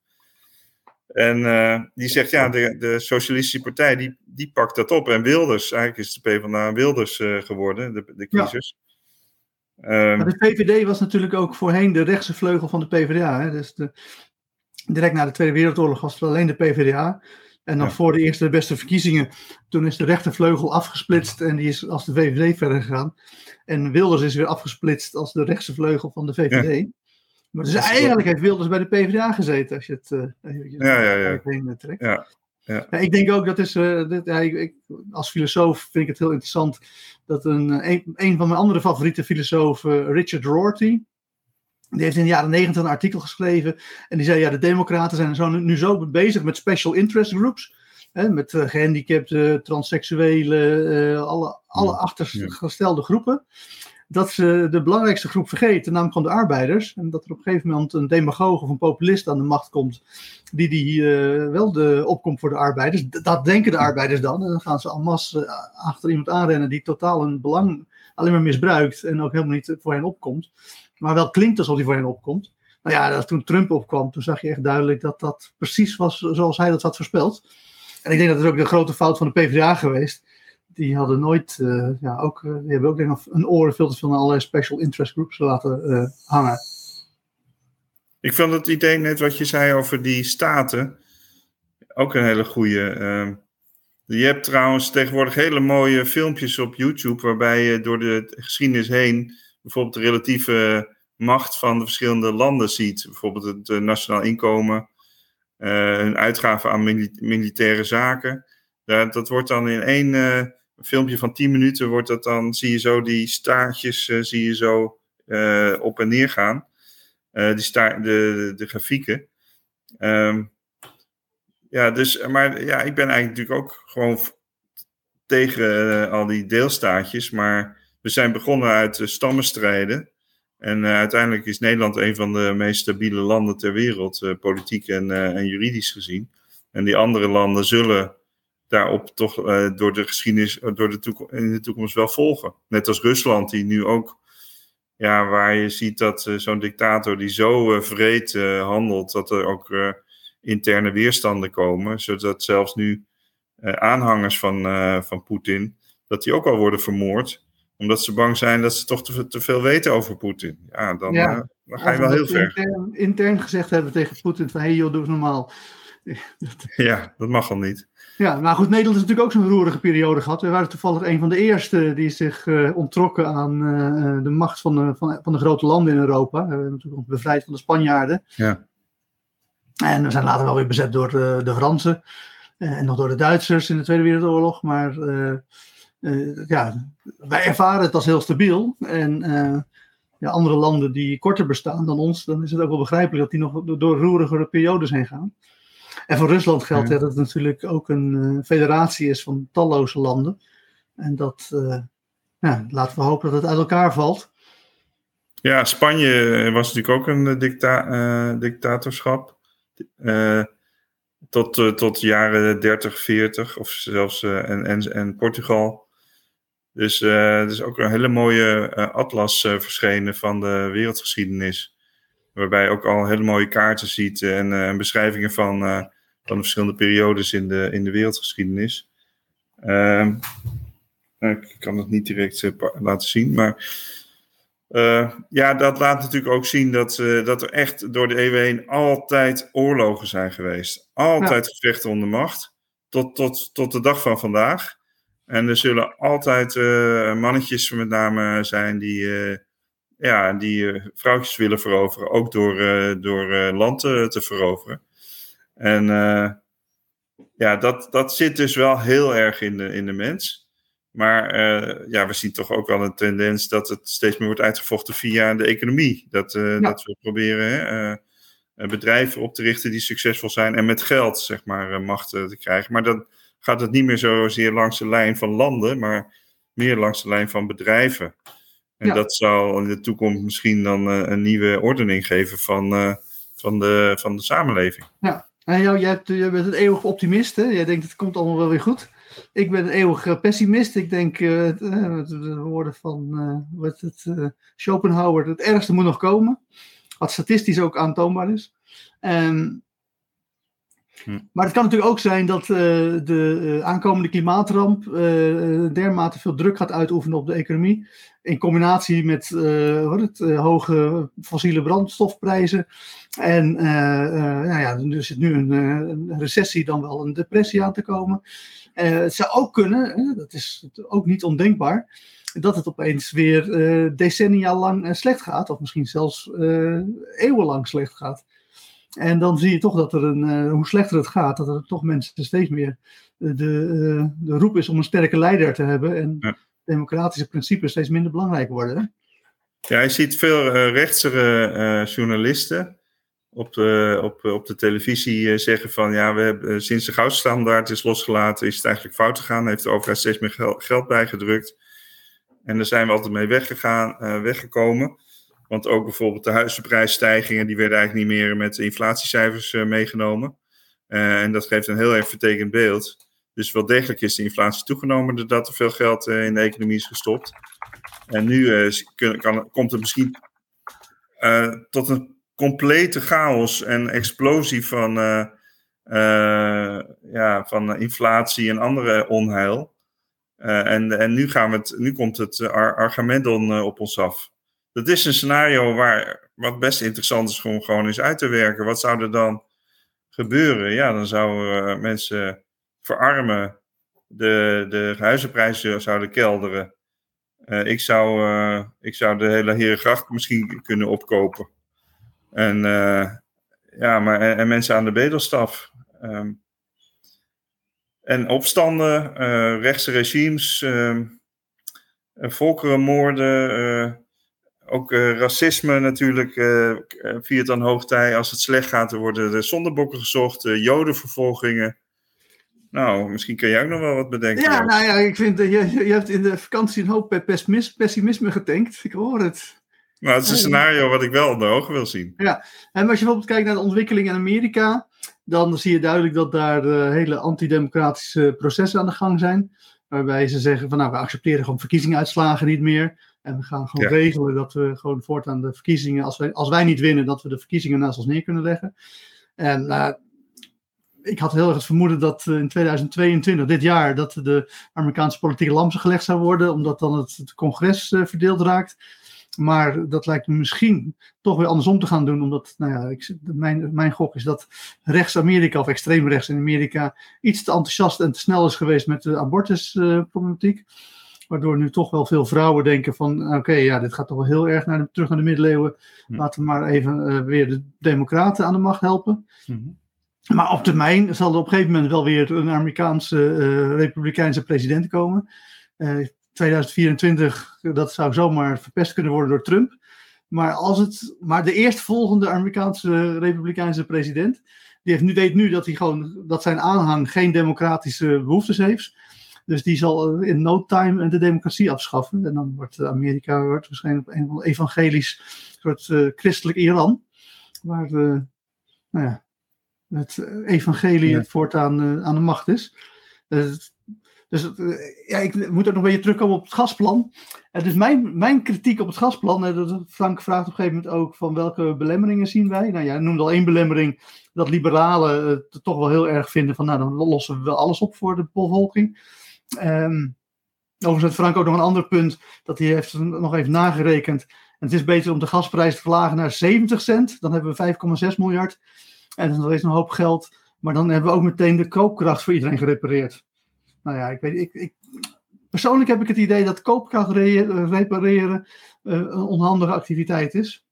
En die zegt, de Socialistische Partij, die pakt dat op. En Wilders, eigenlijk is de PvdA Wilders geworden, de kiezers. Ja. Maar de VVD was natuurlijk ook voorheen de rechtse vleugel van de PvdA. Hè? Dus direct na de Tweede Wereldoorlog was het alleen de PvdA. En dan voor de eerste de beste verkiezingen, toen is de rechtervleugel afgesplitst en die is als de VVD verder gegaan. En Wilders is weer afgesplitst als de rechtse vleugel van de VVD. Ja. Maar dus eigenlijk heeft Wilders bij de PvdA gezeten, als je het heen trekt. Ja. Ja. Ja, ik denk ook, dat is, als filosoof vind ik het heel interessant, dat een van mijn andere favoriete filosofen, Richard Rorty, die heeft in de jaren 90 een artikel geschreven. En die zei, de democraten zijn nu zo bezig met special interest groups. Hè, met gehandicapten, transseksuelen, alle achtergestelde groepen. Dat ze de belangrijkste groep vergeten, namelijk van de arbeiders. En dat er op een gegeven moment een demagoog of een populist aan de macht komt. Die wel opkomt voor de arbeiders. Dat denken de arbeiders dan. En dan gaan ze en masse achter iemand aanrennen die totaal hun belang alleen maar misbruikt. En ook helemaal niet voor hen opkomt. Maar wel klinkt alsof hij voor hen opkomt. Nou ja, toen Trump opkwam, toen zag je echt duidelijk dat dat precies was zoals hij dat had voorspeld. En ik denk dat het ook de grote fout van de PvdA geweest. Die hadden nooit, die hebben ook denk ik een oren veel te veel naar allerlei special interest groups laten hangen. Ik vond het idee net wat je zei over die staten ook een hele goede. Je hebt trouwens tegenwoordig hele mooie filmpjes op YouTube waarbij je door de geschiedenis heen bijvoorbeeld de relatieve macht van de verschillende landen ziet. Bijvoorbeeld het nationaal inkomen, hun uitgaven aan militaire zaken. Dat wordt dan in één filmpje van 10 minuten, wordt dat dan, zie je zo die staartjes op en neer gaan. De grafieken. Ik ben eigenlijk natuurlijk ook gewoon tegen al die deelstaatjes, maar we zijn begonnen uit stammenstrijden. En uiteindelijk is Nederland een van de meest stabiele landen ter wereld, politiek en juridisch gezien. En die andere landen zullen daarop toch door de geschiedenis, in de toekomst wel volgen. Net als Rusland, die nu ook, waar je ziet dat zo'n dictator die zo wreed handelt, dat er ook interne weerstanden komen. Zodat zelfs nu aanhangers van Poetin, dat die ook al worden vermoord. Omdat ze bang zijn dat ze toch te veel weten over Poetin. Ja, dan Dan ga je wel heel ver. Intern gezegd hebben tegen Poetin van, hey joh, doe eens normaal. Ja, dat mag al niet. Ja, maar goed, Nederland heeft natuurlijk ook zo'n roerige periode gehad. We waren toevallig een van de eerste die zich onttrokken aan de macht van de grote landen in Europa. We hebben natuurlijk ons bevrijd van de Spanjaarden. Ja. En we zijn later wel weer bezet door de Fransen. En nog door de Duitsers in de Tweede Wereldoorlog. Maar ja, wij ervaren het als heel stabiel. En ja, andere landen die korter bestaan dan ons, dan is het ook wel begrijpelijk dat die nog door roerigere periodes heen gaan. En voor Rusland geldt dat het natuurlijk ook een federatie is van talloze landen. En dat, ja, laten we hopen dat het uit elkaar valt. Ja, Spanje was natuurlijk ook een dictatorschap. Tot jaren 30, 40 of zelfs en Portugal. Dus er is ook een hele mooie atlas verschenen van de wereldgeschiedenis. Waarbij je ook al hele mooie kaarten ziet en beschrijvingen van de verschillende periodes in de wereldgeschiedenis. Ik kan het niet direct laten zien, maar ja, dat laat natuurlijk ook zien dat er echt door de eeuwen heen altijd oorlogen zijn geweest. Altijd gevechten onder macht, tot de dag van vandaag. En er zullen altijd mannetjes met name zijn die vrouwtjes willen veroveren, ook door land te veroveren. En ja, dat zit dus wel heel erg in de mens. Maar ja, we zien toch ook wel een tendens dat het steeds meer wordt uitgevochten via de economie. Dat we proberen bedrijven op te richten die succesvol zijn en met geld, zeg maar, macht te krijgen. Maar dan gaat het niet meer zozeer langs de lijn van landen, maar meer langs de lijn van bedrijven. En dat zal in de toekomst misschien dan een nieuwe ordening geven van de samenleving. Ja, en jij bent een eeuwig optimist, hè? Jij denkt het komt allemaal wel weer goed. Ik ben een eeuwig pessimist. Ik denk, de woorden van Schopenhauer, het ergste moet nog komen. Wat statistisch ook aantoonbaar is. Maar het kan natuurlijk ook zijn dat de aankomende klimaatramp dermate veel druk gaat uitoefenen op de economie. In combinatie met hoge fossiele brandstofprijzen. En nou ja, er zit nu een recessie, dan wel een depressie aan te komen. Het zou ook kunnen, dat is ook niet ondenkbaar, dat het opeens weer decennia lang slecht gaat. Of misschien zelfs eeuwenlang slecht gaat. En dan zie je toch dat er hoe slechter het gaat, dat er toch mensen steeds meer de roep is om een sterke leider te hebben. En democratische principes steeds minder belangrijk worden. Hè? Ja, je ziet veel rechtsere journalisten op de televisie zeggen van, ja, we hebben sinds de goudstandaard is losgelaten, is het eigenlijk fout gegaan. Heeft de overheid steeds meer geld bijgedrukt. En daar zijn we altijd mee weggekomen. Want ook bijvoorbeeld de huizenprijsstijgingen, die werden eigenlijk niet meer met de inflatiecijfers meegenomen. En dat geeft een heel erg vertekend beeld. Dus wel degelijk is de inflatie toegenomen doordat er veel geld in de economie is gestopt. En nu komt het misschien tot een complete chaos en explosie van inflatie en andere onheil. En nu komt het Armageddon op ons af. Dat is een scenario wat best interessant is gewoon is uit te werken. Wat zou er dan gebeuren? Ja, dan zouden mensen verarmen. De huizenprijzen zouden kelderen. Ik zou de hele Herengracht misschien kunnen opkopen. En mensen aan de bedelstaf. En opstanden, rechtse regimes, volkerenmoorden. Ook racisme natuurlijk viert dan hoogtij. Als het slecht gaat, er worden de zondebokken gezocht, jodenvervolgingen. Nou, misschien kun jij ook nog wel wat bedenken. Ja, nou ja, ik vind, je hebt in de vakantie een hoop pessimisme getankt. Ik hoor het. Nou, het is een scenario wat ik wel onder ogen wil zien. Ja, en als je bijvoorbeeld kijkt naar de ontwikkeling in Amerika, dan zie je duidelijk dat daar hele antidemocratische processen aan de gang zijn. Waarbij ze zeggen van, nou, we accepteren gewoon verkiezingsuitslagen niet meer. En we gaan gewoon regelen dat we gewoon voortaan de verkiezingen, als wij niet winnen, dat we de verkiezingen naast ons neer kunnen leggen. En ik had heel erg het vermoeden dat in 2022, dit jaar, dat de Amerikaanse politieke lamse gelegd zou worden, omdat dan het congres verdeeld raakt. Maar dat lijkt me misschien toch weer andersom te gaan doen. Omdat, nou ja, mijn gok is dat rechts-Amerika of extreem rechts in Amerika iets te enthousiast en te snel is geweest met de abortusproblematiek. Waardoor nu toch wel veel vrouwen denken van, oké, ja, dit gaat toch wel heel erg terug naar de middeleeuwen. Laten we maar even weer de democraten aan de macht helpen. Mm-hmm. Maar op termijn zal er op een gegeven moment wel weer een Amerikaanse republikeinse president komen. 2024, dat zou zomaar verpest kunnen worden door Trump. Maar de eerstvolgende Amerikaanse republikeinse president, die weet nu dat zijn aanhang geen democratische behoeftes heeft. Dus die zal in no time de democratie afschaffen. En dan wordt Amerika waarschijnlijk een evangelisch soort christelijk Iran. Waar het evangelie het voortaan aan de macht is. Dus ik moet ook nog een beetje terugkomen op het gasplan. Dus mijn kritiek op het gasplan, Frank vraagt op een gegeven moment ook van welke belemmeringen zien wij. Nou ja, noemde al één belemmering dat liberalen het toch wel heel erg vinden van dan lossen we wel alles op voor de bevolking. Overigens had Frank ook nog een ander punt, dat hij heeft nog even nagerekend. En het is beter om de gasprijs te verlagen naar 70 cent, dan hebben we 5,6 miljard. En dat is nog eens een hoop geld, maar dan hebben we ook meteen de koopkracht voor iedereen gerepareerd. Nou ja, ik persoonlijk heb ik het idee dat koopkracht repareren een onhandige activiteit is.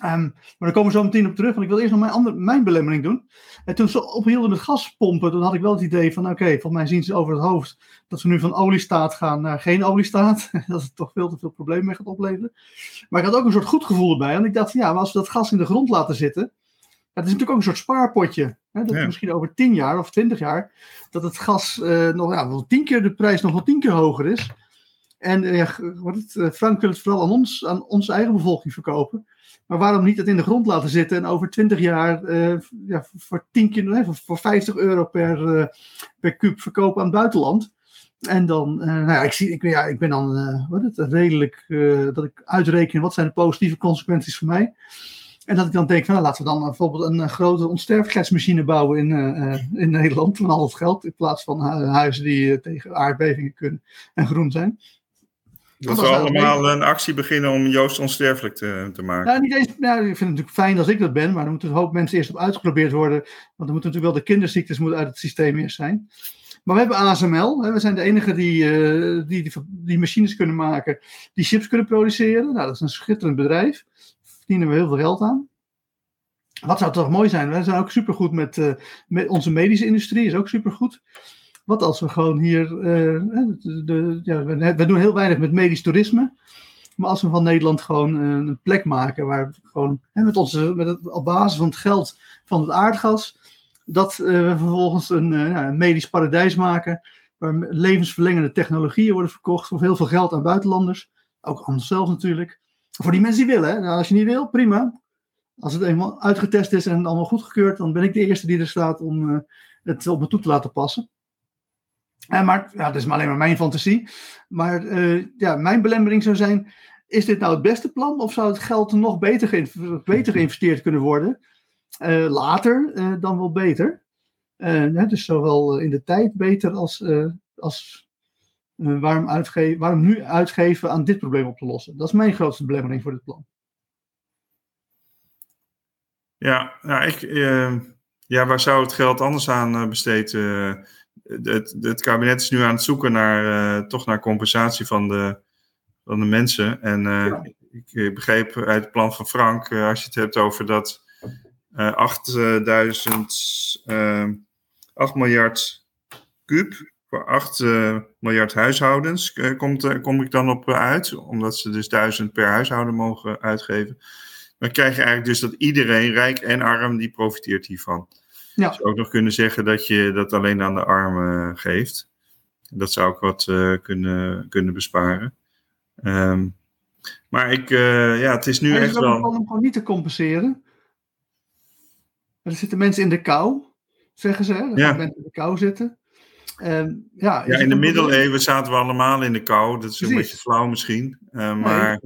Maar daar komen we zo meteen op terug, want ik wil eerst nog mijn belemmering doen. En toen ze ophielden met gaspompen, toen had ik wel het idee van oké, volgens mij zien ze over het hoofd dat ze nu van oliestaat gaan naar geen oliestaat. Dat het toch veel te veel problemen mee gaat opleveren. Maar ik had ook een soort goed gevoel erbij, want ik dacht maar als we dat gas in de grond laten zitten... Het is natuurlijk ook een soort spaarpotje. Hè, dat misschien over 10 jaar of 20 jaar... dat het gas wel 10 keer de prijs nog wel 10 keer hoger is. En Frank wil het vooral aan onze eigen bevolking verkopen. Maar waarom niet het in de grond laten zitten... en over 20 jaar voor 10 keer, voor €50 per kuub verkopen aan het buitenland. En dan, ik ben dan redelijk... dat ik uitreken wat zijn de positieve consequenties voor mij... En dat ik dan denk, laten we dan bijvoorbeeld een grote onsterfelijkheidsmachine bouwen in Nederland. Van al het geld, in plaats van huizen die tegen aardbevingen kunnen en groen zijn. Dat we allemaal een actie beginnen om Joost onsterfelijk te maken. Ik vind het natuurlijk fijn als ik dat ben, maar er moeten een hoop mensen eerst op uitgeprobeerd worden. Want dan moeten natuurlijk wel de kinderziektes uit het systeem eerst zijn. Maar we hebben ASML, we zijn de enige die machines kunnen maken, die chips kunnen produceren. Dat is een schitterend bedrijf. Verdienen we heel veel geld aan. Wat zou toch mooi zijn? Wij zijn ook supergoed met onze medische industrie, is ook supergoed. Wat als we gewoon hier... we doen heel weinig met medisch toerisme. Maar als we van Nederland gewoon een plek maken waar we gewoon op basis van het geld van het aardgas, dat we vervolgens een medisch paradijs maken waar levensverlengende technologieën worden verkocht voor heel veel geld aan buitenlanders. Ook aan onszelf natuurlijk. Voor die mensen die willen, hè? Nou, als je niet wil, prima. Als het eenmaal uitgetest is en allemaal goedgekeurd, dan ben ik de eerste die er staat om het op me toe te laten passen. Maar dat is maar alleen maar mijn fantasie. Maar mijn belemmering zou zijn, is dit nou het beste plan of zou het geld nog beter geïnvesteerd kunnen worden? Later dan wel beter. Dus zowel in de tijd beter als waarom nu uitgeven aan dit probleem op te lossen? Dat is mijn grootste belemmering voor dit plan. Ja, waar zou het geld anders aan besteed? Het kabinet is nu aan het zoeken naar compensatie van de mensen. En ik begreep uit het plan van Frank, als je het hebt over dat 8 miljard kuub... Voor 8 miljard huishoudens kom ik dan op uit. Omdat ze dus 1000 per huishouden mogen uitgeven. Dan krijg je eigenlijk dus dat iedereen, rijk en arm, die profiteert hiervan. Ja. Dus ook nog kunnen zeggen dat je dat alleen aan de armen geeft. Dat zou ook wat kunnen besparen. Maar het is nu echt wel... Het is ook om gewoon niet te compenseren. Er zitten mensen in de kou, zeggen ze. Er gaan mensen in de kou zitten. In de middeleeuwen zaten we allemaal in de kou. Dat is een beetje flauw misschien. Waar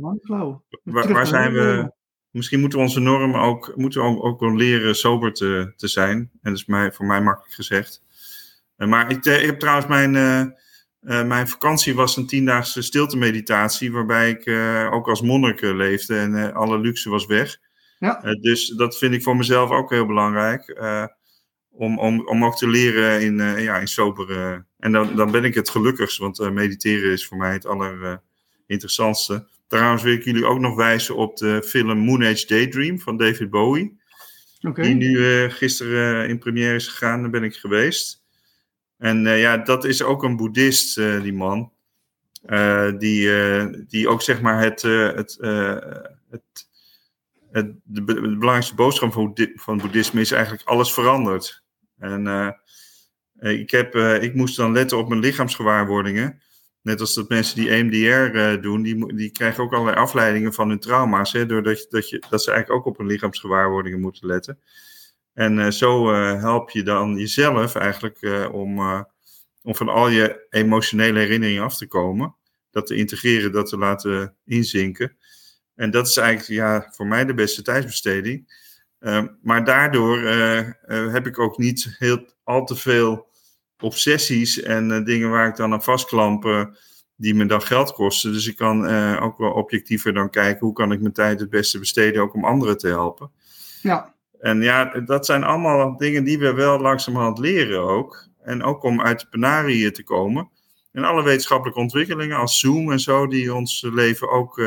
zijn we? Misschien moeten we onze normen ook wel leren sober te zijn. En dat is voor mij makkelijk gezegd. Maar ik heb trouwens mijn Mijn vakantie was een 10-daagse stiltemeditatie, waarbij ik ook als monnik leefde en alle luxe was weg. Ja. Dus dat vind ik voor mezelf ook heel belangrijk. Om ook te leren in sobere... En dan ben ik het gelukkigst, want mediteren is voor mij het allerinteressantste. Trouwens wil ik jullie ook nog wijzen op de film Moon Age Daydream van David Bowie. Okay. Die nu gisteren in première is gegaan, daar ben ik geweest. En dat is ook een boeddhist, die man. Die ook zeg maar de belangrijkste boodschap van boeddhisme is eigenlijk alles verandert. En ik moest dan letten op mijn lichaamsgewaarwordingen. Net als dat mensen die EMDR doen, die krijgen ook allerlei afleidingen van hun trauma's. Hè, doordat ze eigenlijk ook op hun lichaamsgewaarwordingen moeten letten. En zo help je dan jezelf eigenlijk om van al je emotionele herinneringen af te komen. Dat te integreren, dat te laten inzinken. En dat is eigenlijk voor mij de beste tijdsbesteding. Maar daardoor heb ik ook niet al te veel obsessies en dingen waar ik dan aan vastklamp die me dan geld kosten. Dus ik kan ook wel objectiever dan kijken hoe kan ik mijn tijd het beste besteden ook om anderen te helpen. Ja. En dat zijn allemaal dingen die we wel langzamerhand leren ook. En ook om uit de penarie te komen. En alle wetenschappelijke ontwikkelingen als Zoom en zo die ons leven ook...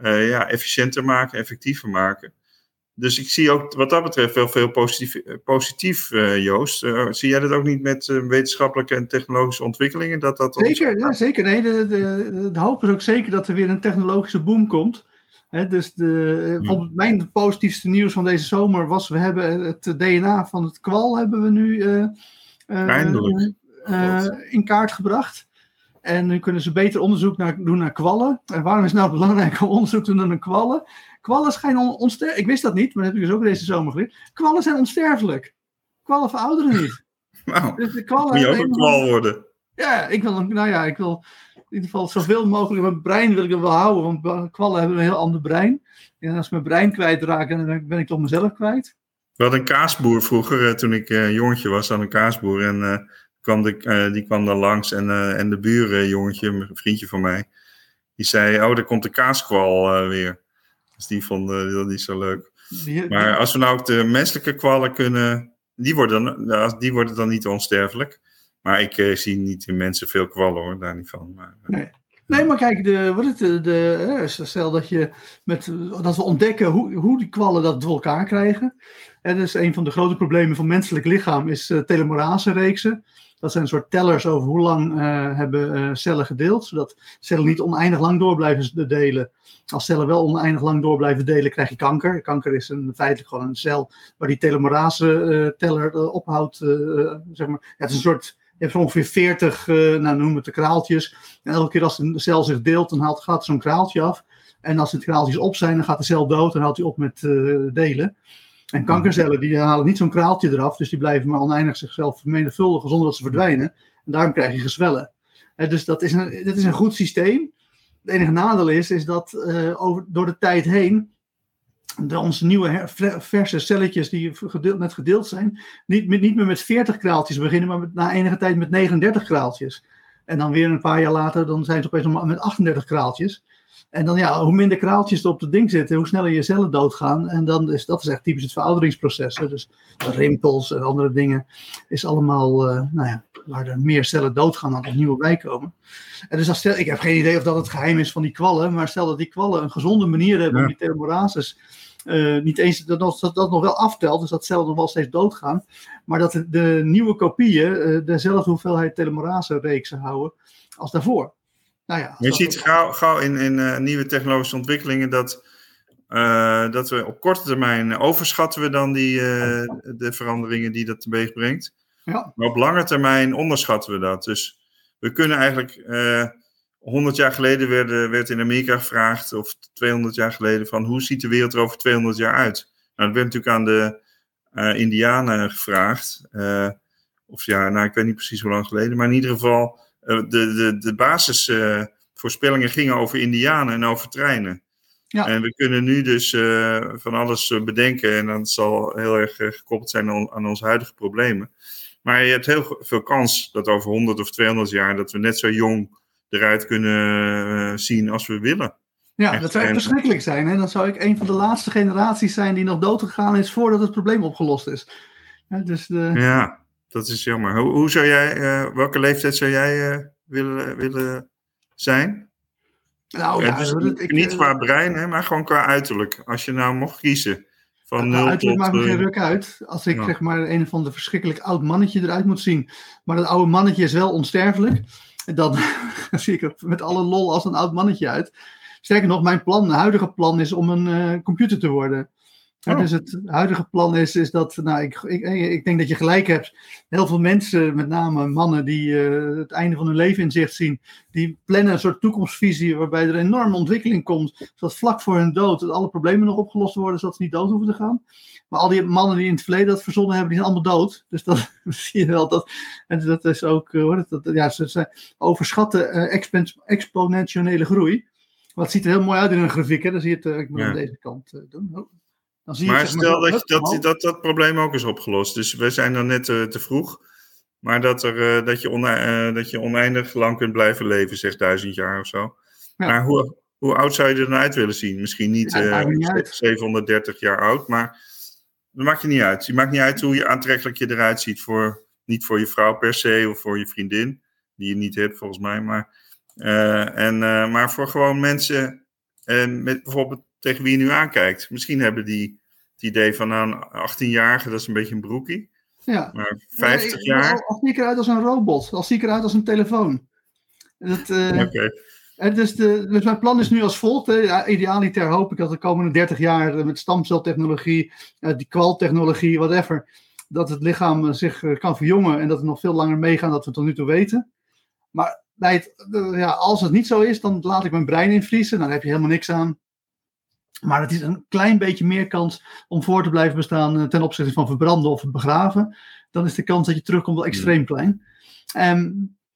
efficiënter maken, effectiever maken. Dus ik zie ook wat dat betreft wel veel positief Joost. Zie jij dat ook niet met wetenschappelijke en technologische ontwikkelingen? Zeker. Nee, de hoop is ook zeker dat er weer een technologische boom komt. Hè, dus mijn positiefste nieuws van deze zomer was... we hebben het DNA van het kwal hebben we nu in kaart gebracht... En nu kunnen ze beter onderzoek doen naar kwallen. En waarom is nou belangrijk om onderzoek te doen naar kwallen? Kwallen schijnen onsterfelijk. Ik wist dat niet, maar dat heb ik dus ook deze zomer geleerd. Kwallen zijn onsterfelijk. Kwallen verouderen niet. Nou, dus de kwallen moet je ook een kwal worden. Ja, ik wil in ieder geval zoveel mogelijk... Mijn brein wil ik er wel houden, want kwallen hebben een heel ander brein. En als ik mijn brein kwijtraak, dan ben ik toch mezelf kwijt. We hadden een kaasboer vroeger, toen ik jongetje was, aan een kaasboer... en die kwam dan langs en de buurjongetje, een vriendje van mij, die zei, daar komt de kaaskwal weer. Dus die vonden dat niet zo leuk. Maar als we nou ook de menselijke kwallen kunnen, die worden dan niet onsterfelijk. Maar ik zie niet in mensen veel kwallen hoor, daar niet van. Maar, Nee, maar kijk, stel dat we ontdekken hoe die kwallen dat door elkaar krijgen. En dus een van de grote problemen van menselijk lichaam is telomerase reeksen. Dat zijn een soort tellers over hoe lang hebben cellen gedeeld. Zodat cellen niet oneindig lang door blijven delen. Als cellen wel oneindig lang door blijven delen, krijg je kanker. Kanker is feitelijk gewoon een cel waar die telomerase teller ophoudt. Zeg maar. Het is een soort... Je hebt ongeveer 40, noem het de kraaltjes. En elke keer als een cel zich deelt, dan gaat zo'n kraaltje af. En als de kraaltjes op zijn, dan gaat de cel dood en houdt hij op met delen. En kankercellen, die halen niet zo'n kraaltje eraf. Dus die blijven maar oneindig zichzelf vermenigvuldigen zonder dat ze verdwijnen. En daarom krijg je gezwellen. Dus dat is een goed systeem. Het enige nadeel is dat door de tijd heen... onze nieuwe verse celletjes die net gedeeld zijn, niet meer met 40 kraaltjes beginnen, maar na enige tijd met 39 kraaltjes. En dan weer een paar jaar later, dan zijn ze opeens met 38 kraaltjes. En dan hoe minder kraaltjes er op het ding zitten, hoe sneller je cellen doodgaan. En dan dat is echt typisch het verouderingsproces. Hè? Dus rimpels en andere dingen is allemaal, waar er meer cellen doodgaan dan er nieuwe bijkomen. En dus ik heb geen idee of dat het geheim is van die kwallen, maar stel dat die kwallen een gezonde manier hebben om die telomerase niet eens dat nog wel aftelt, dus dat cellen nog wel steeds doodgaan, maar dat de nieuwe kopieën dezelfde hoeveelheid telomerase reeksen houden als daarvoor. Je ziet gauw in nieuwe technologische ontwikkelingen dat we op korte termijn overschatten we dan de veranderingen die dat teweeg brengt. Ja. Maar op lange termijn onderschatten we dat. Dus we kunnen eigenlijk... 100 jaar geleden werd in Amerika gevraagd, of 200 jaar geleden, van hoe ziet de wereld er over 200 jaar uit? Nou, dat werd natuurlijk aan de Indianen gevraagd. Ik weet niet precies hoe lang geleden, maar in ieder geval... De basisvoorspellingen gingen over Indianen en over treinen. Ja. En we kunnen nu dus van alles bedenken. En dat zal heel erg gekoppeld zijn aan onze huidige problemen. Maar je hebt heel veel kans dat over 100 of 200 jaar... dat we net zo jong eruit kunnen zien als we willen. Ja, echt, dat zou echt verschrikkelijk zijn. Hè? Dan zou ik een van de laatste generaties zijn... die nog doodgegaan is voordat het probleem opgelost is. Ja, dat is jammer. Hoe zou jij, welke leeftijd zou jij willen zijn? Nou, ja, dus niet qua brein, hè, maar gewoon qua uiterlijk. Als je nou mocht kiezen... Nou, uiterlijk maakt me geen ruk uit. Als ik zeg maar een of ander verschrikkelijk oud mannetje eruit moet zien. Maar dat oude mannetje is wel onsterfelijk. Dan zie ik er met alle lol als een oud mannetje uit. Sterker nog, mijn plan, mijn huidige plan is om een computer te worden. Oh. Dus het huidige plan is dat, nou, ik denk dat je gelijk hebt. Heel veel mensen, met name mannen die het einde van hun leven in zicht zien, die plannen een soort toekomstvisie waarbij er een enorme ontwikkeling komt, zodat vlak voor hun dood dat alle problemen nog opgelost worden, zodat ze niet dood hoeven te gaan. Maar al die mannen die in het verleden dat verzonnen hebben, die zijn allemaal dood. Dus dat zie je wel. Dat is ook, ze overschatten exponentiële groei. Wat ziet er heel mooi uit in hun grafiek, hè? Dan zie je het, ik moet aan deze kant doen. Dan zie maar stel dat probleem ook is opgelost. Dus we zijn dan net te vroeg. Maar dat je oneindig lang kunt blijven leven, zeg 1000 jaar of zo. Ja. Maar hoe oud zou je er dan uit willen zien? Misschien niet, niet 730 jaar oud, maar dat maakt je niet uit. Je maakt niet uit hoe je aantrekkelijk je eruit ziet. Niet voor je vrouw per se of voor je vriendin, die je niet hebt volgens mij. Maar voor gewoon mensen met bijvoorbeeld... tegen wie je nu aankijkt. Misschien hebben die het idee van een 18-jarige, dat is een beetje een broekie. Ja. Maar 50 jaar... Al zie ik eruit als een robot. Al zie ik eruit als een telefoon. Oké. Dus mijn plan is nu als volgt. Idealiter hoop ik dat de komende 30 jaar... met stamceltechnologie, die kwaltechnologie, whatever... dat het lichaam zich kan verjongen... en dat we nog veel langer meegaan dan we tot nu toe weten. Maar als het niet zo is... dan laat ik mijn brein invriezen. Dan heb je helemaal niks aan. Maar het is een klein beetje meer kans om voor te blijven bestaan ten opzichte van verbranden of begraven. Dan is de kans dat je terugkomt wel extreem klein.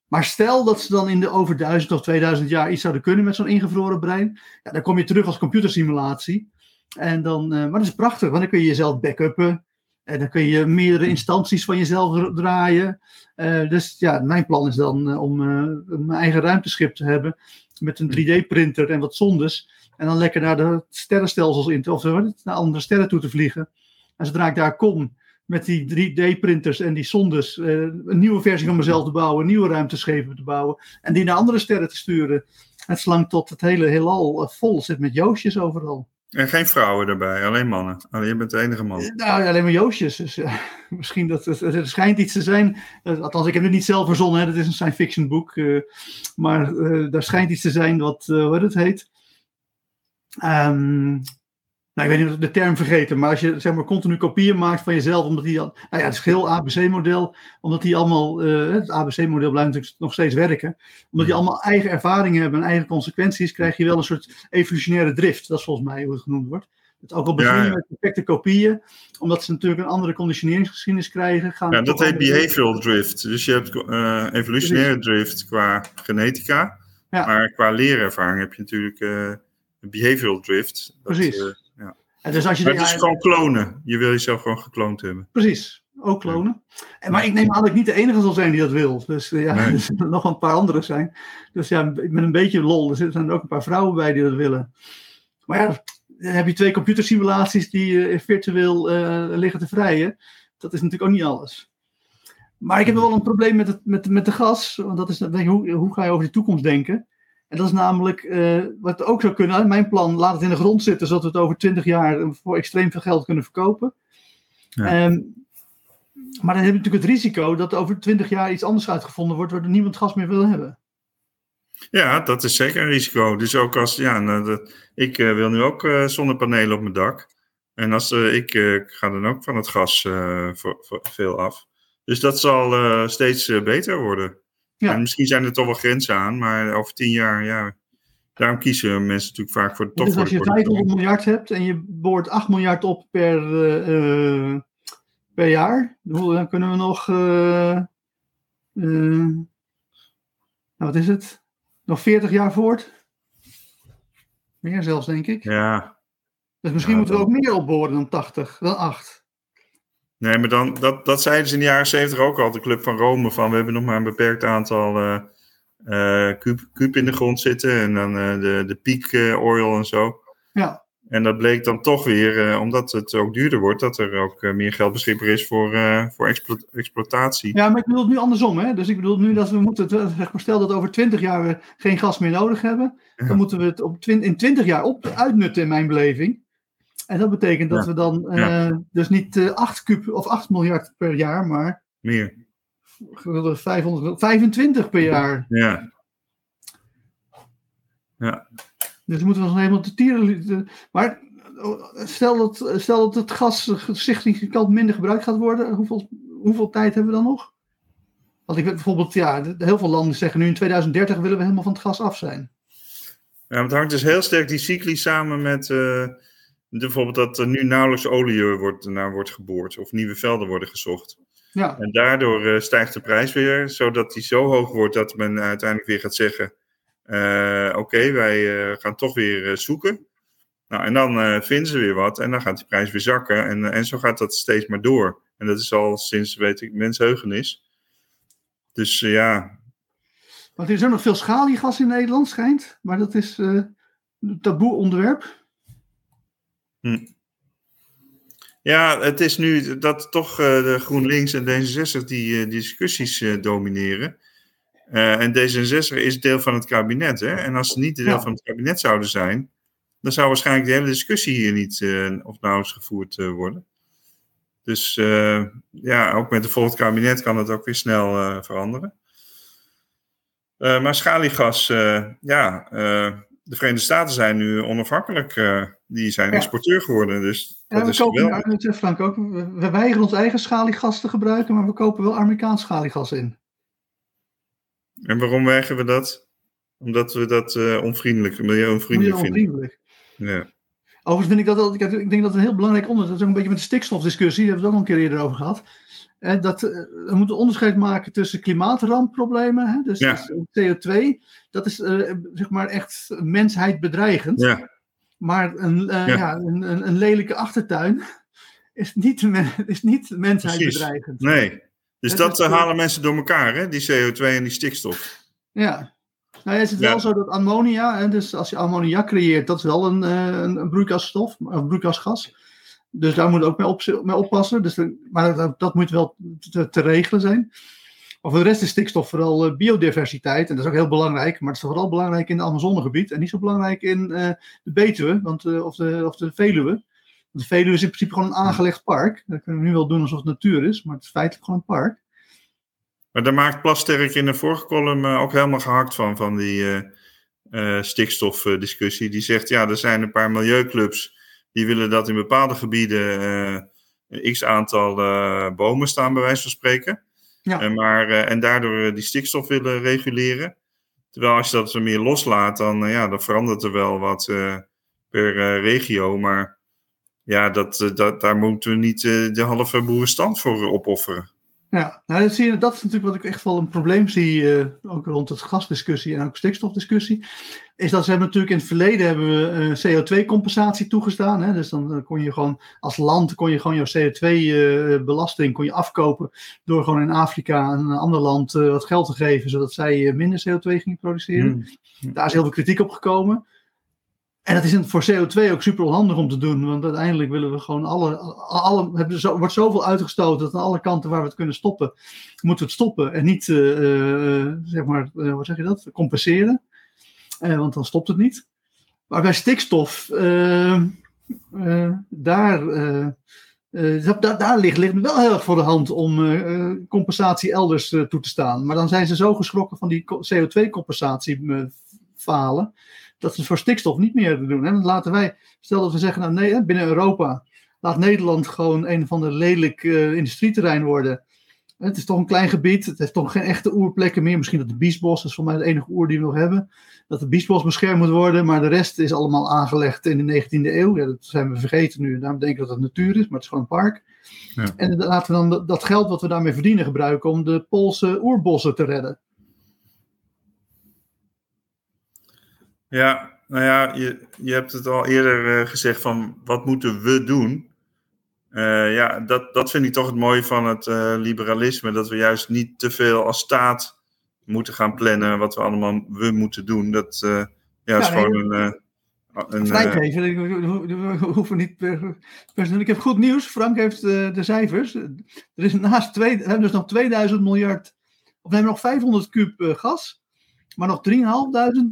Maar stel dat ze dan in de over 1000 of 2000 jaar iets zouden kunnen met zo'n ingevroren brein. Ja, dan kom je terug als computersimulatie. En dan, maar dat is prachtig, want dan kun je jezelf backuppen. En dan kun je meerdere instanties van jezelf draaien. Mijn plan is dan om mijn eigen ruimteschip te hebben. Met een 3D-printer en wat zondes. En dan lekker naar de sterrenstelsels naar andere sterren toe te vliegen. En zodra ik daar kom met die 3D-printers en die zondes, een nieuwe versie van mezelf te bouwen, een nieuwe ruimteschepen te bouwen en die naar andere sterren te sturen. Het slang tot het hele heelal vol zit met Joostjes overal. En geen vrouwen daarbij, alleen mannen. Je bent de enige man. Alleen maar Joostjes. Dus, misschien dat er schijnt iets te zijn. Althans, ik heb het niet zelf verzonnen. Hè. Dat is een science fiction boek. Maar daar schijnt iets te zijn wat het heet. Ik weet niet of ik de term vergeten, maar als je zeg maar continu kopieën maakt van jezelf, omdat die het is heel ABC-model, omdat die allemaal, het ABC-model blijft natuurlijk nog steeds werken, omdat die allemaal eigen ervaringen hebben en eigen consequenties, krijg je wel een soort evolutionaire drift. Dat is volgens mij hoe het genoemd wordt. Het ook al beginnen met perfecte kopieën, omdat ze natuurlijk een andere conditioneringsgeschiedenis krijgen. Dat heet behavioral drift. Dus je hebt evolutionaire drift qua genetica, maar qua leerervaring heb je natuurlijk... behavioral drift. Precies. Dus als je het is gewoon klonen. Je wil jezelf gewoon gekloond hebben. Precies. Ook klonen. Ja. Maar ik neem aan dat ik niet de enige zal zijn die dat wil. Dus er zullen nog een paar anderen zijn. Dus met een beetje lol. Er zijn er ook een paar vrouwen bij die dat willen. Maar dan heb je 2 computersimulaties die virtueel liggen te vrijen. Dat is natuurlijk ook niet alles. Maar ik heb wel een probleem met de gas. Want dat is, hoe ga je over de toekomst denken? En dat is namelijk, wat ook zou kunnen, mijn plan, laat het in de grond zitten, zodat we het over 20 jaar voor extreem veel geld kunnen verkopen. Ja. Maar dan heb je natuurlijk het risico dat over 20 jaar iets anders uitgevonden wordt, waardoor niemand gas meer wil hebben. Ja, dat is zeker een risico. Dus ook als, ik wil nu ook zonnepanelen op mijn dak. En als ik ga dan ook van het gas voor veel af. Dus dat zal steeds beter worden. Ja. En misschien zijn er toch wel grenzen aan, maar over 10 jaar, daarom kiezen mensen natuurlijk vaak voor de top. Dus als je 500 miljard hebt en je boort 8 miljard op per jaar, dan kunnen we nog, wat is het? Nog 40 jaar voort? Meer zelfs, denk ik. Ja. Dus misschien moeten we ook meer opboren dan 80, dan 8. Nee, maar dan, dat zeiden ze in de jaren 70 ook al, de Club van Rome, van we hebben nog maar een beperkt aantal kuub in de grond zitten en dan de peak oil en zo. Ja. En dat bleek dan toch weer, omdat het ook duurder wordt, dat er ook meer geld beschikbaar is voor exploitatie. Ja, maar ik bedoel het nu andersom, hè? Dus ik bedoel nu dat we moeten, zeg maar, stel dat over 20 jaar we geen gas meer nodig hebben, ja, dan moeten we het in 20 jaar uitnutten in mijn beleving. En dat betekent dat we dan dus niet 8 kuub of 8 miljard per jaar, maar meer. 525 per jaar. Ja. Ja. Dus moeten we ons helemaal te tieren. Maar stel dat het gas significant minder gebruikt gaat worden, hoeveel tijd hebben we dan nog? Want ik weet bijvoorbeeld, heel veel landen zeggen nu in 2030 willen we helemaal van het gas af zijn. Ja, want het hangt dus heel sterk die cycli samen met bijvoorbeeld dat er nu nauwelijks olie wordt geboord of nieuwe velden worden gezocht. Ja. En daardoor stijgt de prijs weer, zodat die zo hoog wordt dat men uiteindelijk weer gaat zeggen, Oké, wij gaan toch weer zoeken. Nou, en dan vinden ze weer wat. En dan gaat die prijs weer zakken. En zo gaat dat steeds maar door. En dat is al sinds, weet ik, mensheugenis. Dus ja. Want er is ook nog veel schaliegas in Nederland, schijnt. Maar dat is een taboe onderwerp. Ja, het is nu dat toch de GroenLinks en D66 die discussies domineren. En D66 is deel van het kabinet, hè? En als ze niet deel van het kabinet zouden zijn, dan zou waarschijnlijk de hele discussie hier niet of nauwelijks gevoerd worden. Dus ook met het volgend kabinet kan het ook weer snel veranderen. Maar schaliegas, de Verenigde Staten zijn nu onafhankelijk. Die zijn exporteur geworden, dus dat is geweldig. We weigeren ons eigen schaliegas te gebruiken, maar we kopen wel Amerikaans schaliegas in. En waarom weigeren we dat? Omdat we dat milieu-onvriendelijk vinden. Ja. Overigens vind ik ik denk dat een heel belangrijk onderwerp, dat is ook een beetje met de stikstofdiscussie, daar hebben we het ook al een keer eerder over gehad. We moeten onderscheid maken tussen klimaatramproblemen, hè? Dus CO2, dat is zeg maar echt mensheid bedreigend. Ja. Maar een lelijke achtertuin is niet mensheid bedreigend. Nee. Dus dat halen mensen door elkaar, hè? Die CO2 en die stikstof. Ja. Nou, is het wel zo dat ammonia, hè, dus als je ammoniak creëert, dat is wel een broeikasstof, of broeikasgas. Dus daar moet je ook mee oppassen. Dus dat moet wel te regelen zijn. Maar voor de rest is stikstof vooral biodiversiteit. En dat is ook heel belangrijk. Maar het is vooral belangrijk in het Amazonegebied. En niet zo belangrijk in de Betuwe of de Veluwe. De Veluwe is in principe gewoon een aangelegd park. Dat kunnen we nu wel doen alsof het natuur is, maar het is feitelijk gewoon een park. Maar daar maakt Plasterk in de vorige column ook helemaal gehakt van die stikstofdiscussie. Die zegt, er zijn een paar milieuclubs die willen dat in bepaalde gebieden een x-aantal bomen staan, bij wijze van spreken. Ja. En daardoor die stikstof willen reguleren. Terwijl als je dat meer loslaat, dan verandert er wel wat per regio, maar ja, daar moeten we niet de halve boerenstand voor opofferen. Ja, nou, dat is natuurlijk wat ik echt wel een probleem zie, ook rond het gasdiscussie en ook stikstofdiscussie, is dat we natuurlijk in het verleden CO2-compensatie toegestaan. Hè? Dus dan kon je gewoon als land jouw CO2-belasting afkopen door gewoon in Afrika aan een ander land wat geld te geven, zodat zij minder CO2 gingen produceren. Hmm. Daar is heel veel kritiek op gekomen. En dat is voor CO2 ook super onhandig om te doen. Want uiteindelijk willen we gewoon wordt zoveel uitgestoten dat aan alle kanten waar we het kunnen stoppen, moeten we het stoppen. En niet, compenseren. Want dan stopt het niet. Maar bij stikstof, daar ligt het wel heel erg voor de hand om compensatie elders toe te staan. Maar dan zijn ze zo geschrokken van die CO2-compensatie falen, dat ze voor stikstof niet meer doen. Hè? Dan laten wij, stel dat we zeggen, nou nee, binnen Europa laat Nederland gewoon een van de lelijke industrieterrein worden. Het is toch een klein gebied, het heeft toch geen echte oerplekken meer. Misschien dat de biesbos, dat is voor mij de enige oer die we nog hebben, dat de biesbos beschermd moet worden, maar de rest is allemaal aangelegd in de 19e eeuw. Ja, dat zijn we vergeten nu, daarom denken we dat het natuur is, maar het is gewoon een park. Ja. En laten we dan dat geld wat we daarmee verdienen gebruiken om de Poolse oerbossen te redden. Ja, nou ja, je hebt het al eerder gezegd van wat moeten we doen? Ja, dat vind ik toch het mooie van het liberalisme. Dat we juist niet te veel als staat moeten gaan plannen. Wat we allemaal moeten doen. Dat is gewoon een... Frank heeft, we hoeven niet... Ik heb goed nieuws. Frank heeft de cijfers. Er is we hebben dus nog 2000 miljard... Of we hebben nog 500 kuub gas. Maar nog 3.500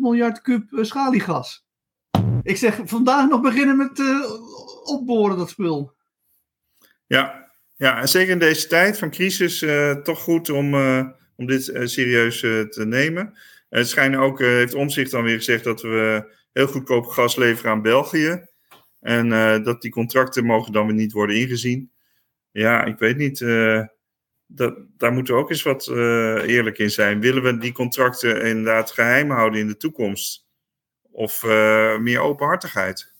miljard kuub schaliegas. Ik zeg, vandaag nog beginnen met opboren dat spul. Ja, en zeker in deze tijd van crisis toch goed om dit serieus te nemen. Het schijnt ook, heeft Omtzigt dan weer gezegd dat we heel goedkoop gas leveren aan België. En dat die contracten mogen dan weer niet worden ingezien. Ja, ik weet niet. Daar moeten we ook eens wat eerlijk in zijn. Willen we die contracten inderdaad geheim houden in de toekomst? Of meer openhartigheid?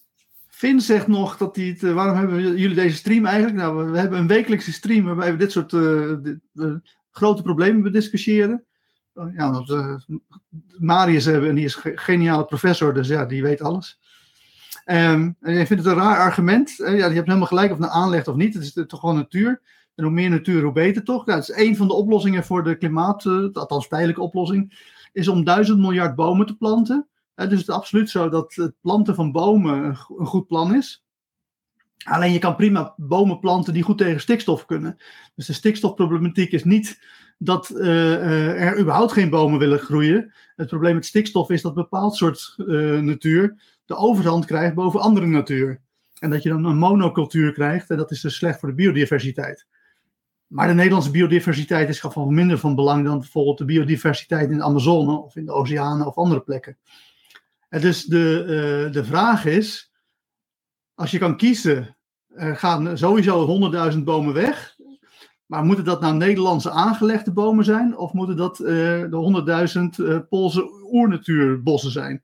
Finn zegt nog dat hij het... Waarom hebben jullie deze stream eigenlijk? Nou, we hebben een wekelijkse stream waarbij we dit soort grote problemen bediscussiëren. Marius hebben, en die is een geniale professor, dus ja, die weet alles. En jij vindt het een raar argument. Ja, je hebt helemaal gelijk of het nou aanlegt of niet. Het is toch gewoon natuur. En hoe meer natuur, hoe beter toch? Nou, het is één van de oplossingen voor de klimaat, althans tijdelijke oplossing, is om 1000 miljard bomen te planten. Dus het is absoluut zo dat het planten van bomen een goed plan is. Alleen je kan prima bomen planten die goed tegen stikstof kunnen. Dus de stikstofproblematiek is niet dat er überhaupt geen bomen willen groeien. Het probleem met stikstof is dat een bepaald soort natuur de overhand krijgt boven andere natuur. En dat je dan een monocultuur krijgt en dat is dus slecht voor de biodiversiteit. Maar de Nederlandse biodiversiteit is gewoon minder van belang dan bijvoorbeeld de biodiversiteit in de Amazone of in de oceanen of andere plekken. En dus de vraag is, als je kan kiezen, er gaan sowieso 100.000 bomen weg. Maar moeten dat nou Nederlandse aangelegde bomen zijn? Of moeten dat de 100.000 Poolse oernatuurbossen zijn?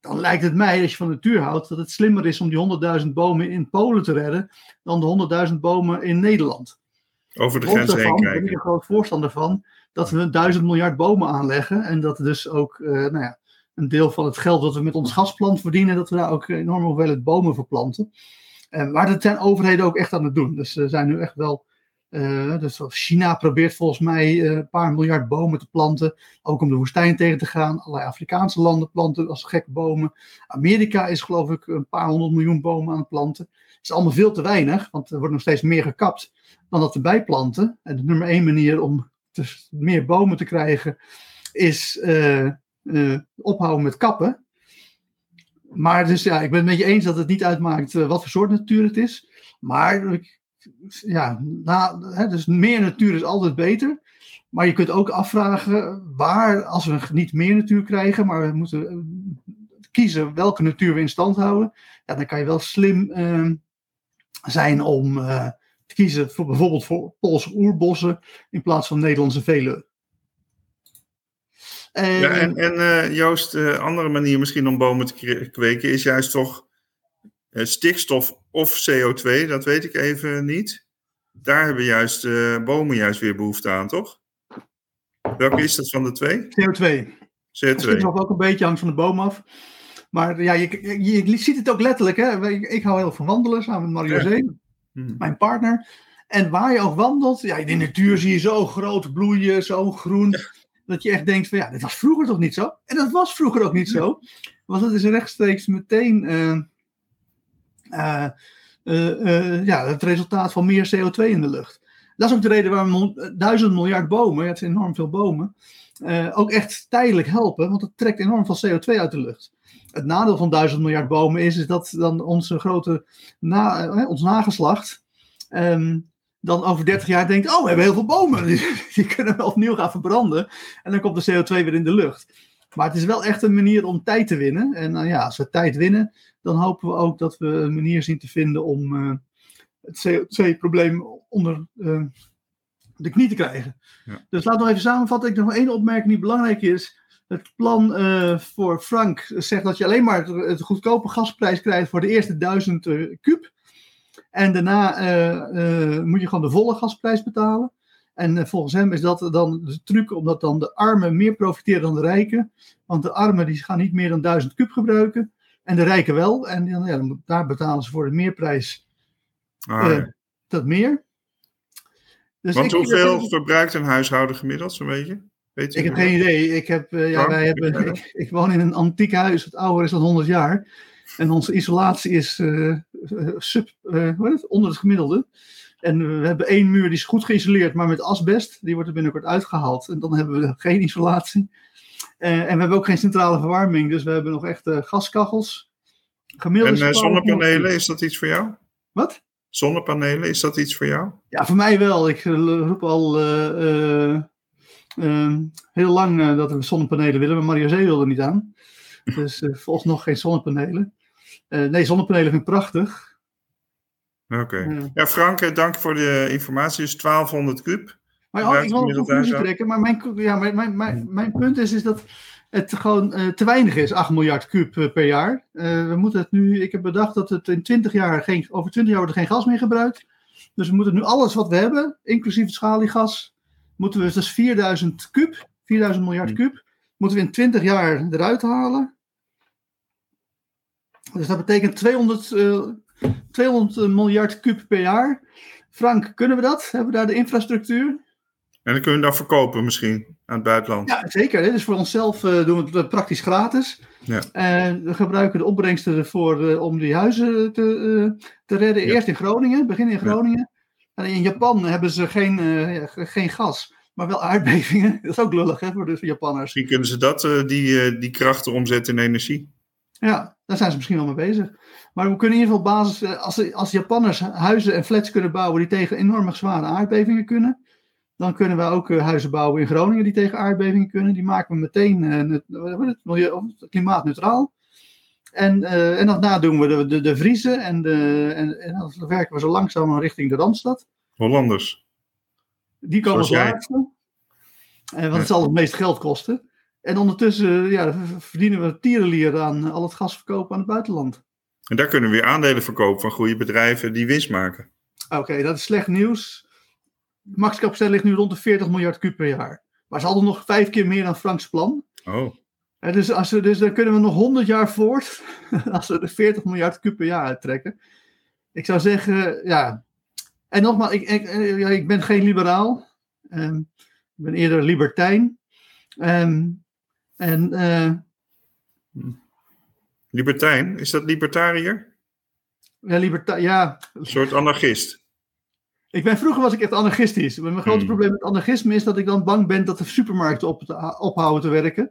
Dan lijkt het mij, als je van natuur houdt, dat het slimmer is om die 100.000 bomen in Polen te redden dan de 100.000 bomen in Nederland. Over de grens heen kijken. Ik ben een groot voorstander van dat we 1000 miljard bomen aanleggen. En dat dus ook... een deel van het geld dat we met ons gasplant verdienen, dat we daar ook enorm hoeveelheid bomen voor planten. Maar dat zijn overheden ook echt aan het doen. Dus ze zijn nu echt wel... Dus China probeert volgens mij een paar miljard bomen te planten. Ook om de woestijn tegen te gaan. Allerlei Afrikaanse landen planten als gek bomen. Amerika is geloof ik een paar 100 miljoen bomen aan het planten. Het is allemaal veel te weinig, want er wordt nog steeds meer gekapt dan dat erbij planten. En de nummer 1 manier om meer bomen te krijgen is... ophouden met kappen. Maar dus ja, ik ben het met je eens dat het niet uitmaakt wat voor soort natuur het is. Maar ja, dus meer natuur is altijd beter. Maar je kunt ook afvragen waar, als we niet meer natuur krijgen, maar we moeten kiezen welke natuur we in stand houden. Ja, dan kan je wel slim zijn om te kiezen voor, bijvoorbeeld voor Poolse oerbossen in plaats van Nederlandse Veluwe. Joost, een andere manier misschien om bomen te kweken is juist toch stikstof of CO2, dat weet ik even niet. Daar hebben juist bomen juist weer behoefte aan, toch? Welke is dat van de twee? CO2. Stikstof ook een beetje hangt van de boom af. Maar ja, je ziet het ook letterlijk. Hè? Ik hou heel van wandelen samen met Marius mijn partner. En waar je ook wandelt, ja, in de natuur zie je zo groot bloeien, zo groen... Ja. Dat je echt denkt van ja, dit was vroeger toch niet zo? En dat was vroeger ook niet zo. Want dat is rechtstreeks meteen het resultaat van meer CO2 in de lucht. Dat is ook de reden waarom 1000 miljard bomen, het zijn enorm veel bomen, ook echt tijdelijk helpen. Want het trekt enorm veel CO2 uit de lucht. Het nadeel van 1000 miljard bomen is dat dan onze grote ons nageslacht... dan over 30 jaar denkt, we hebben heel veel bomen. Die kunnen we opnieuw gaan verbranden. En dan komt de CO2 weer in de lucht. Maar het is wel echt een manier om tijd te winnen. En als we tijd winnen, dan hopen we ook dat we een manier zien te vinden om het CO2-probleem onder de knie te krijgen. Ja. Dus laat nog even samenvatten. Ik heb nog één opmerking die belangrijk is. Het plan voor Frank zegt dat je alleen maar het goedkope gasprijs krijgt voor de eerste 1000 kuub. En daarna moet je gewoon de volle gasprijs betalen. En volgens hem is dat dan de truc, omdat dan de armen meer profiteren dan de rijken. Want de armen die gaan niet meer dan 1000 kuub gebruiken. En de rijken wel. En daar betalen ze voor de meerprijs. dat meer. Dus want hoeveel verbruikt een huishouden gemiddeld zo'n beetje? Weet je ik heb geen idee. Ik woon in een antiek huis dat ouder is dan 100 jaar. En onze isolatie is onder het gemiddelde. En we hebben één muur die is goed geïsoleerd, maar met asbest. Die wordt er binnenkort uitgehaald. En dan hebben we geen isolatie. En we hebben ook geen centrale verwarming. Dus we hebben nog echt gaskachels. Gemiddelde en zonnepanelen, is dat iets voor jou? Wat? Zonnepanelen, is dat iets voor jou? Ja, voor mij wel. Ik roep al heel lang dat we zonnepanelen willen. Maar Marius wilde er niet aan. Dus volgens nog geen zonnepanelen. Nee, zonnepanelen vind ik prachtig. Oké. Ja, Frank, dank voor de informatie. Dus 1200 kub. Maar ik wil een conclusie trekken. Maar mijn punt is dat het gewoon te weinig is. 8 miljard kub per jaar. We moeten het nu. Ik heb bedacht dat het in 20 jaar over 20 jaar wordt er geen gas meer gebruikt. Dus we moeten nu alles wat we hebben, inclusief het schaliegas, moeten we dus 4000 miljard kub, moeten we in 20 jaar eruit halen. Dus dat betekent 200 miljard kub per jaar. Frank, kunnen we dat? Hebben we daar de infrastructuur? En dan kunnen we dat verkopen misschien aan het buitenland. Ja, zeker. Hè? Dus voor onszelf doen we het praktisch gratis. Ja. We gebruiken de opbrengsten ervoor om die huizen te redden. Ja. Eerst in Groningen, begin in Groningen. Ja. En in Japan hebben ze geen gas, maar wel aardbevingen. Dat is ook lullig hè, voor de Japanners. Misschien kunnen ze die krachten omzetten in energie. Ja, daar zijn ze misschien wel mee bezig. Maar we kunnen in ieder geval basis... Als Japanners huizen en flats kunnen bouwen die tegen enorme zware aardbevingen kunnen, dan kunnen wij ook huizen bouwen in Groningen die tegen aardbevingen kunnen. Die maken we meteen klimaatneutraal. En daarna doen we de vriezen en dan werken we zo langzaam richting de Randstad. Hollanders. Die komen als laatste. Want het zal het meest geld kosten. En ondertussen verdienen we tierenlier aan al het gasverkoop aan het buitenland. En daar kunnen we weer aandelen verkopen van goede bedrijven die winst maken. Oké, dat is slecht nieuws. Max Capstel ligt nu rond de 40 miljard kub per jaar. Maar ze hadden nog 5 keer meer dan Franks plan. Oh. En dus dan kunnen we nog 100 jaar voort als we de 40 miljard kub per jaar uittrekken. Ik zou zeggen, ja. En nogmaals, ik ben geen liberaal. Ik ben eerder libertijn. Libertijn? Is dat libertariër? Ja, een soort anarchist. Vroeger was ik echt anarchistisch. Mijn grote probleem met anarchisme is dat ik dan bang ben dat de supermarkten ophouden te werken.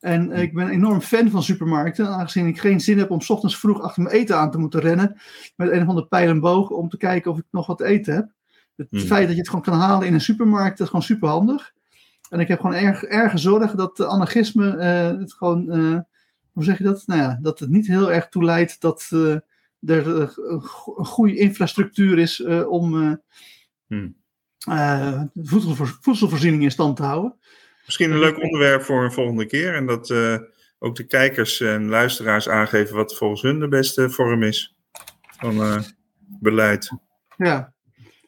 En ik ben enorm fan van supermarkten, aangezien ik geen zin heb om 's ochtends vroeg achter mijn eten aan te moeten rennen met een of andere pijl en boog om te kijken of ik nog wat te eten heb. Het feit dat je het gewoon kan halen in een supermarkt, dat is gewoon superhandig. En ik heb gewoon erge zorg dat anarchisme het gewoon, hoe zeg je dat? Nou ja, dat het niet heel erg toeleidt dat er een goede infrastructuur is om voedselvoorziening in stand te houden. Misschien een leuk onderwerp voor een volgende keer. En dat ook de kijkers en luisteraars aangeven wat volgens hun de beste vorm is van beleid. Ja,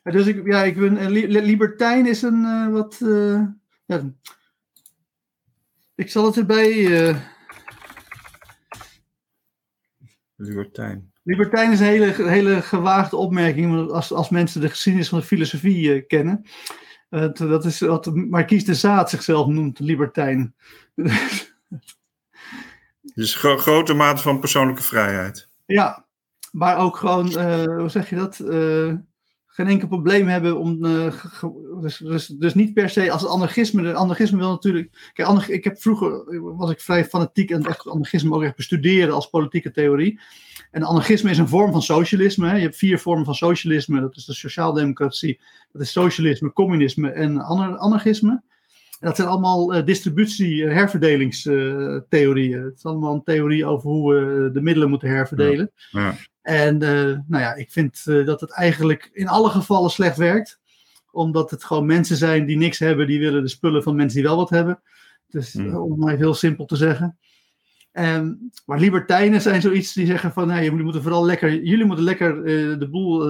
dus ik ben libertijn is een wat... Ja, ik zal het erbij... Libertijn. Libertijn is een hele gewaagde opmerking als mensen de geschiedenis van de filosofie kennen. Dat is wat Marquise de Sade zichzelf noemt, libertijn. Dus grote mate van persoonlijke vrijheid. Ja, maar ook gewoon, hoe zeg je dat... geen enkel probleem hebben om... dus niet per se als anarchisme... Anarchisme wil natuurlijk... Kijk, vroeger was ik vrij fanatiek... en echt anarchisme ook echt bestuderen als politieke theorie. En anarchisme is een vorm van socialisme. Hè. Je hebt 4 vormen van socialisme. Dat is de sociaaldemocratie. Dat is socialisme, communisme en anarchisme. En dat zijn allemaal distributie- en herverdelingstheorieën. Het is allemaal een theorie over hoe we de middelen moeten herverdelen. Ja. En ik vind dat het eigenlijk in alle gevallen slecht werkt. Omdat het gewoon mensen zijn die niks hebben. Die willen de spullen van mensen die wel wat hebben. Dus om maar even heel simpel te zeggen. Maar libertijnen zijn zoiets die zeggen van... Hey, jullie moeten lekker de boel...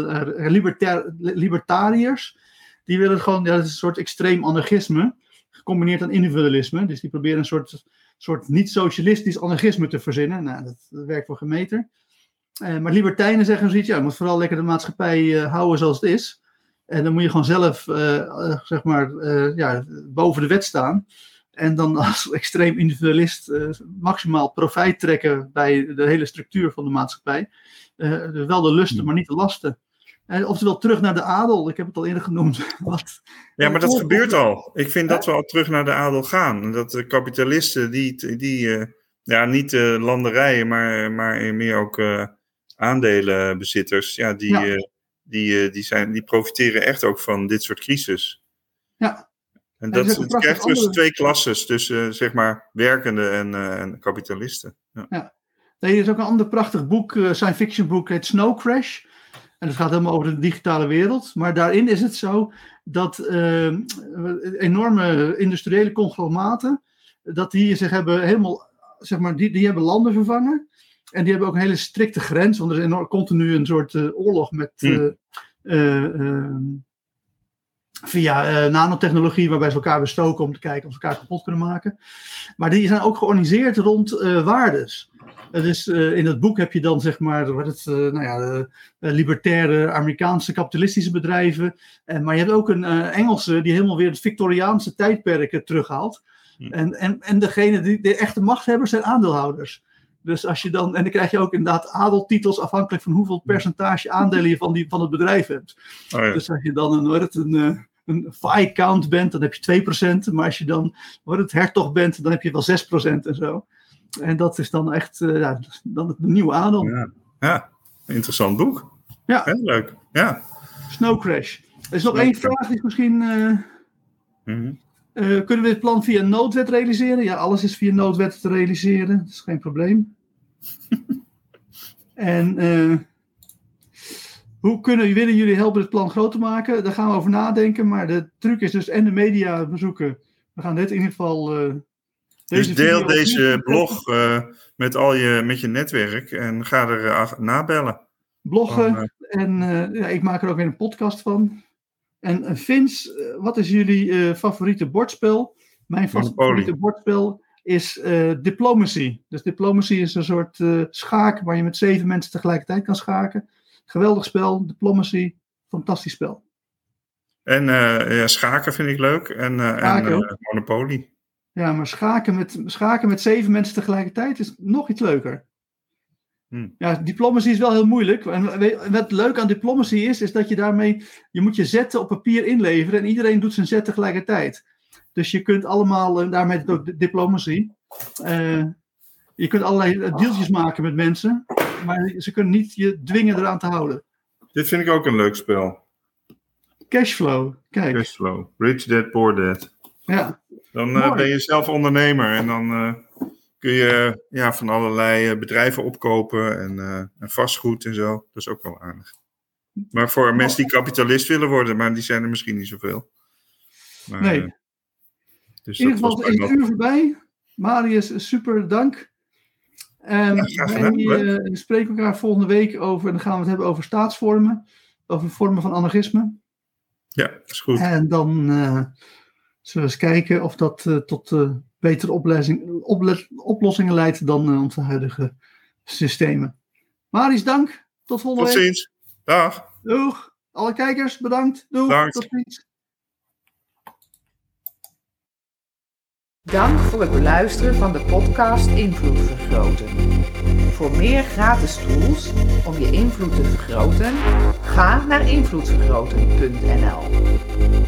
libertariërs. Die willen gewoon... Ja, dat is een soort extreem anarchisme. Gecombineerd aan individualisme. Dus die proberen een soort niet-socialistisch anarchisme te verzinnen. Nou, dat werkt voor gemeter. Maar libertijnen zeggen zoiets, ja, je moet vooral lekker de maatschappij houden zoals het is. En dan moet je gewoon zelf, boven de wet staan. En dan als extreem individualist maximaal profijt trekken bij de hele structuur van de maatschappij. Wel de lusten, maar niet de lasten. Oftewel terug naar de adel, ik heb het al eerder genoemd. Ja, maar dat gebeurt al. Ik vind dat we al terug naar de adel gaan. Dat de kapitalisten die niet landerijen, maar meer ook aandelenbezitters, die profiteren echt ook van dit soort crisis. Ja. En dat krijgt dus twee klassen tussen werkende en kapitalisten. Ja. Ja. Er is ook een ander prachtig boek, science fiction boek, het Snow Crash. En het gaat helemaal over de digitale wereld. Maar daarin is het zo dat enorme industriële conglomeraten, dat die zich hebben helemaal, die hebben landen vervangen. En die hebben ook een hele strikte grens. Want er is continu een soort oorlog met via nanotechnologie, waarbij ze elkaar bestoken om te kijken of ze elkaar kapot kunnen maken. Maar die zijn ook georganiseerd rond waardes. Dus in dat boek heb je dan libertaire Amerikaanse kapitalistische bedrijven. Maar je hebt ook een Engelse die helemaal weer het Victoriaanse tijdperk terughaalt. En degene die de echte macht hebben zijn aandeelhouders. Dus als je dan, en dan krijg je ook inderdaad adeltitels afhankelijk van hoeveel percentage aandelen je van het bedrijf hebt. Oh ja. Dus als je dan een viscount bent, dan heb je 2%. Maar als je dan hertog bent, dan heb je wel 6% en zo. En dat is dan echt de nieuwe adel. Ja, interessant boek. Ja. Heel leuk. Ja. Snow Crash. Er is nog één vraag die misschien... kunnen we dit plan via noodwet realiseren? Ja, alles is via noodwet te realiseren. Dat is geen probleem. En willen jullie helpen dit plan groot te maken? Daar gaan we over nadenken. Maar de truc is dus en de media bezoeken. We gaan dit in ieder geval... dus deel deze blog met je netwerk en ga er nabellen. Bloggen ik maak er ook weer een podcast van. En Vince, wat is jullie favoriete bordspel? Mijn favoriete bordspel is Diplomacy. Dus Diplomacy is een soort schaak waar je met 7 mensen tegelijkertijd kan schaken. Geweldig spel, Diplomacy, fantastisch spel. En schaken vind ik leuk en Monopoly. Ja, maar schaken met 7 mensen tegelijkertijd is nog iets leuker. Ja, Diplomacy is wel heel moeilijk. En wat leuk aan Diplomacy is dat je daarmee... Je moet je zetten op papier inleveren en iedereen doet zijn zet tegelijkertijd. Dus je kunt allemaal... daarmee ook Diplomacy. Je kunt allerlei deeltjes maken met mensen. Maar ze kunnen niet je dwingen eraan te houden. Dit vind ik ook een leuk spel. Cashflow, kijk. Cashflow, rich dad, poor dad. Ja. Dan ben je zelf ondernemer en dan kun je van allerlei bedrijven opkopen en vastgoed en zo. Dat is ook wel aardig. Maar voor mensen die kapitalist willen worden, maar die zijn er misschien niet zoveel. Maar, nee. Dus in ieder geval is het uur voorbij. Marius, super dank. We spreken elkaar volgende week over, en dan gaan we het hebben over staatsvormen. Over vormen van anarchisme. Ja, dat is goed. En dan... zullen we eens kijken of dat tot betere oplossingen leidt dan onze huidige systemen. Marius, dank. Tot volgende week. Tot ziens. Dag. Doeg. Alle kijkers, bedankt. Doeg. Dank. Tot ziens. Dank voor het beluisteren van de podcast Invloed Vergroten. Voor meer gratis tools om je invloed te vergroten, ga naar invloedvergroten.nl.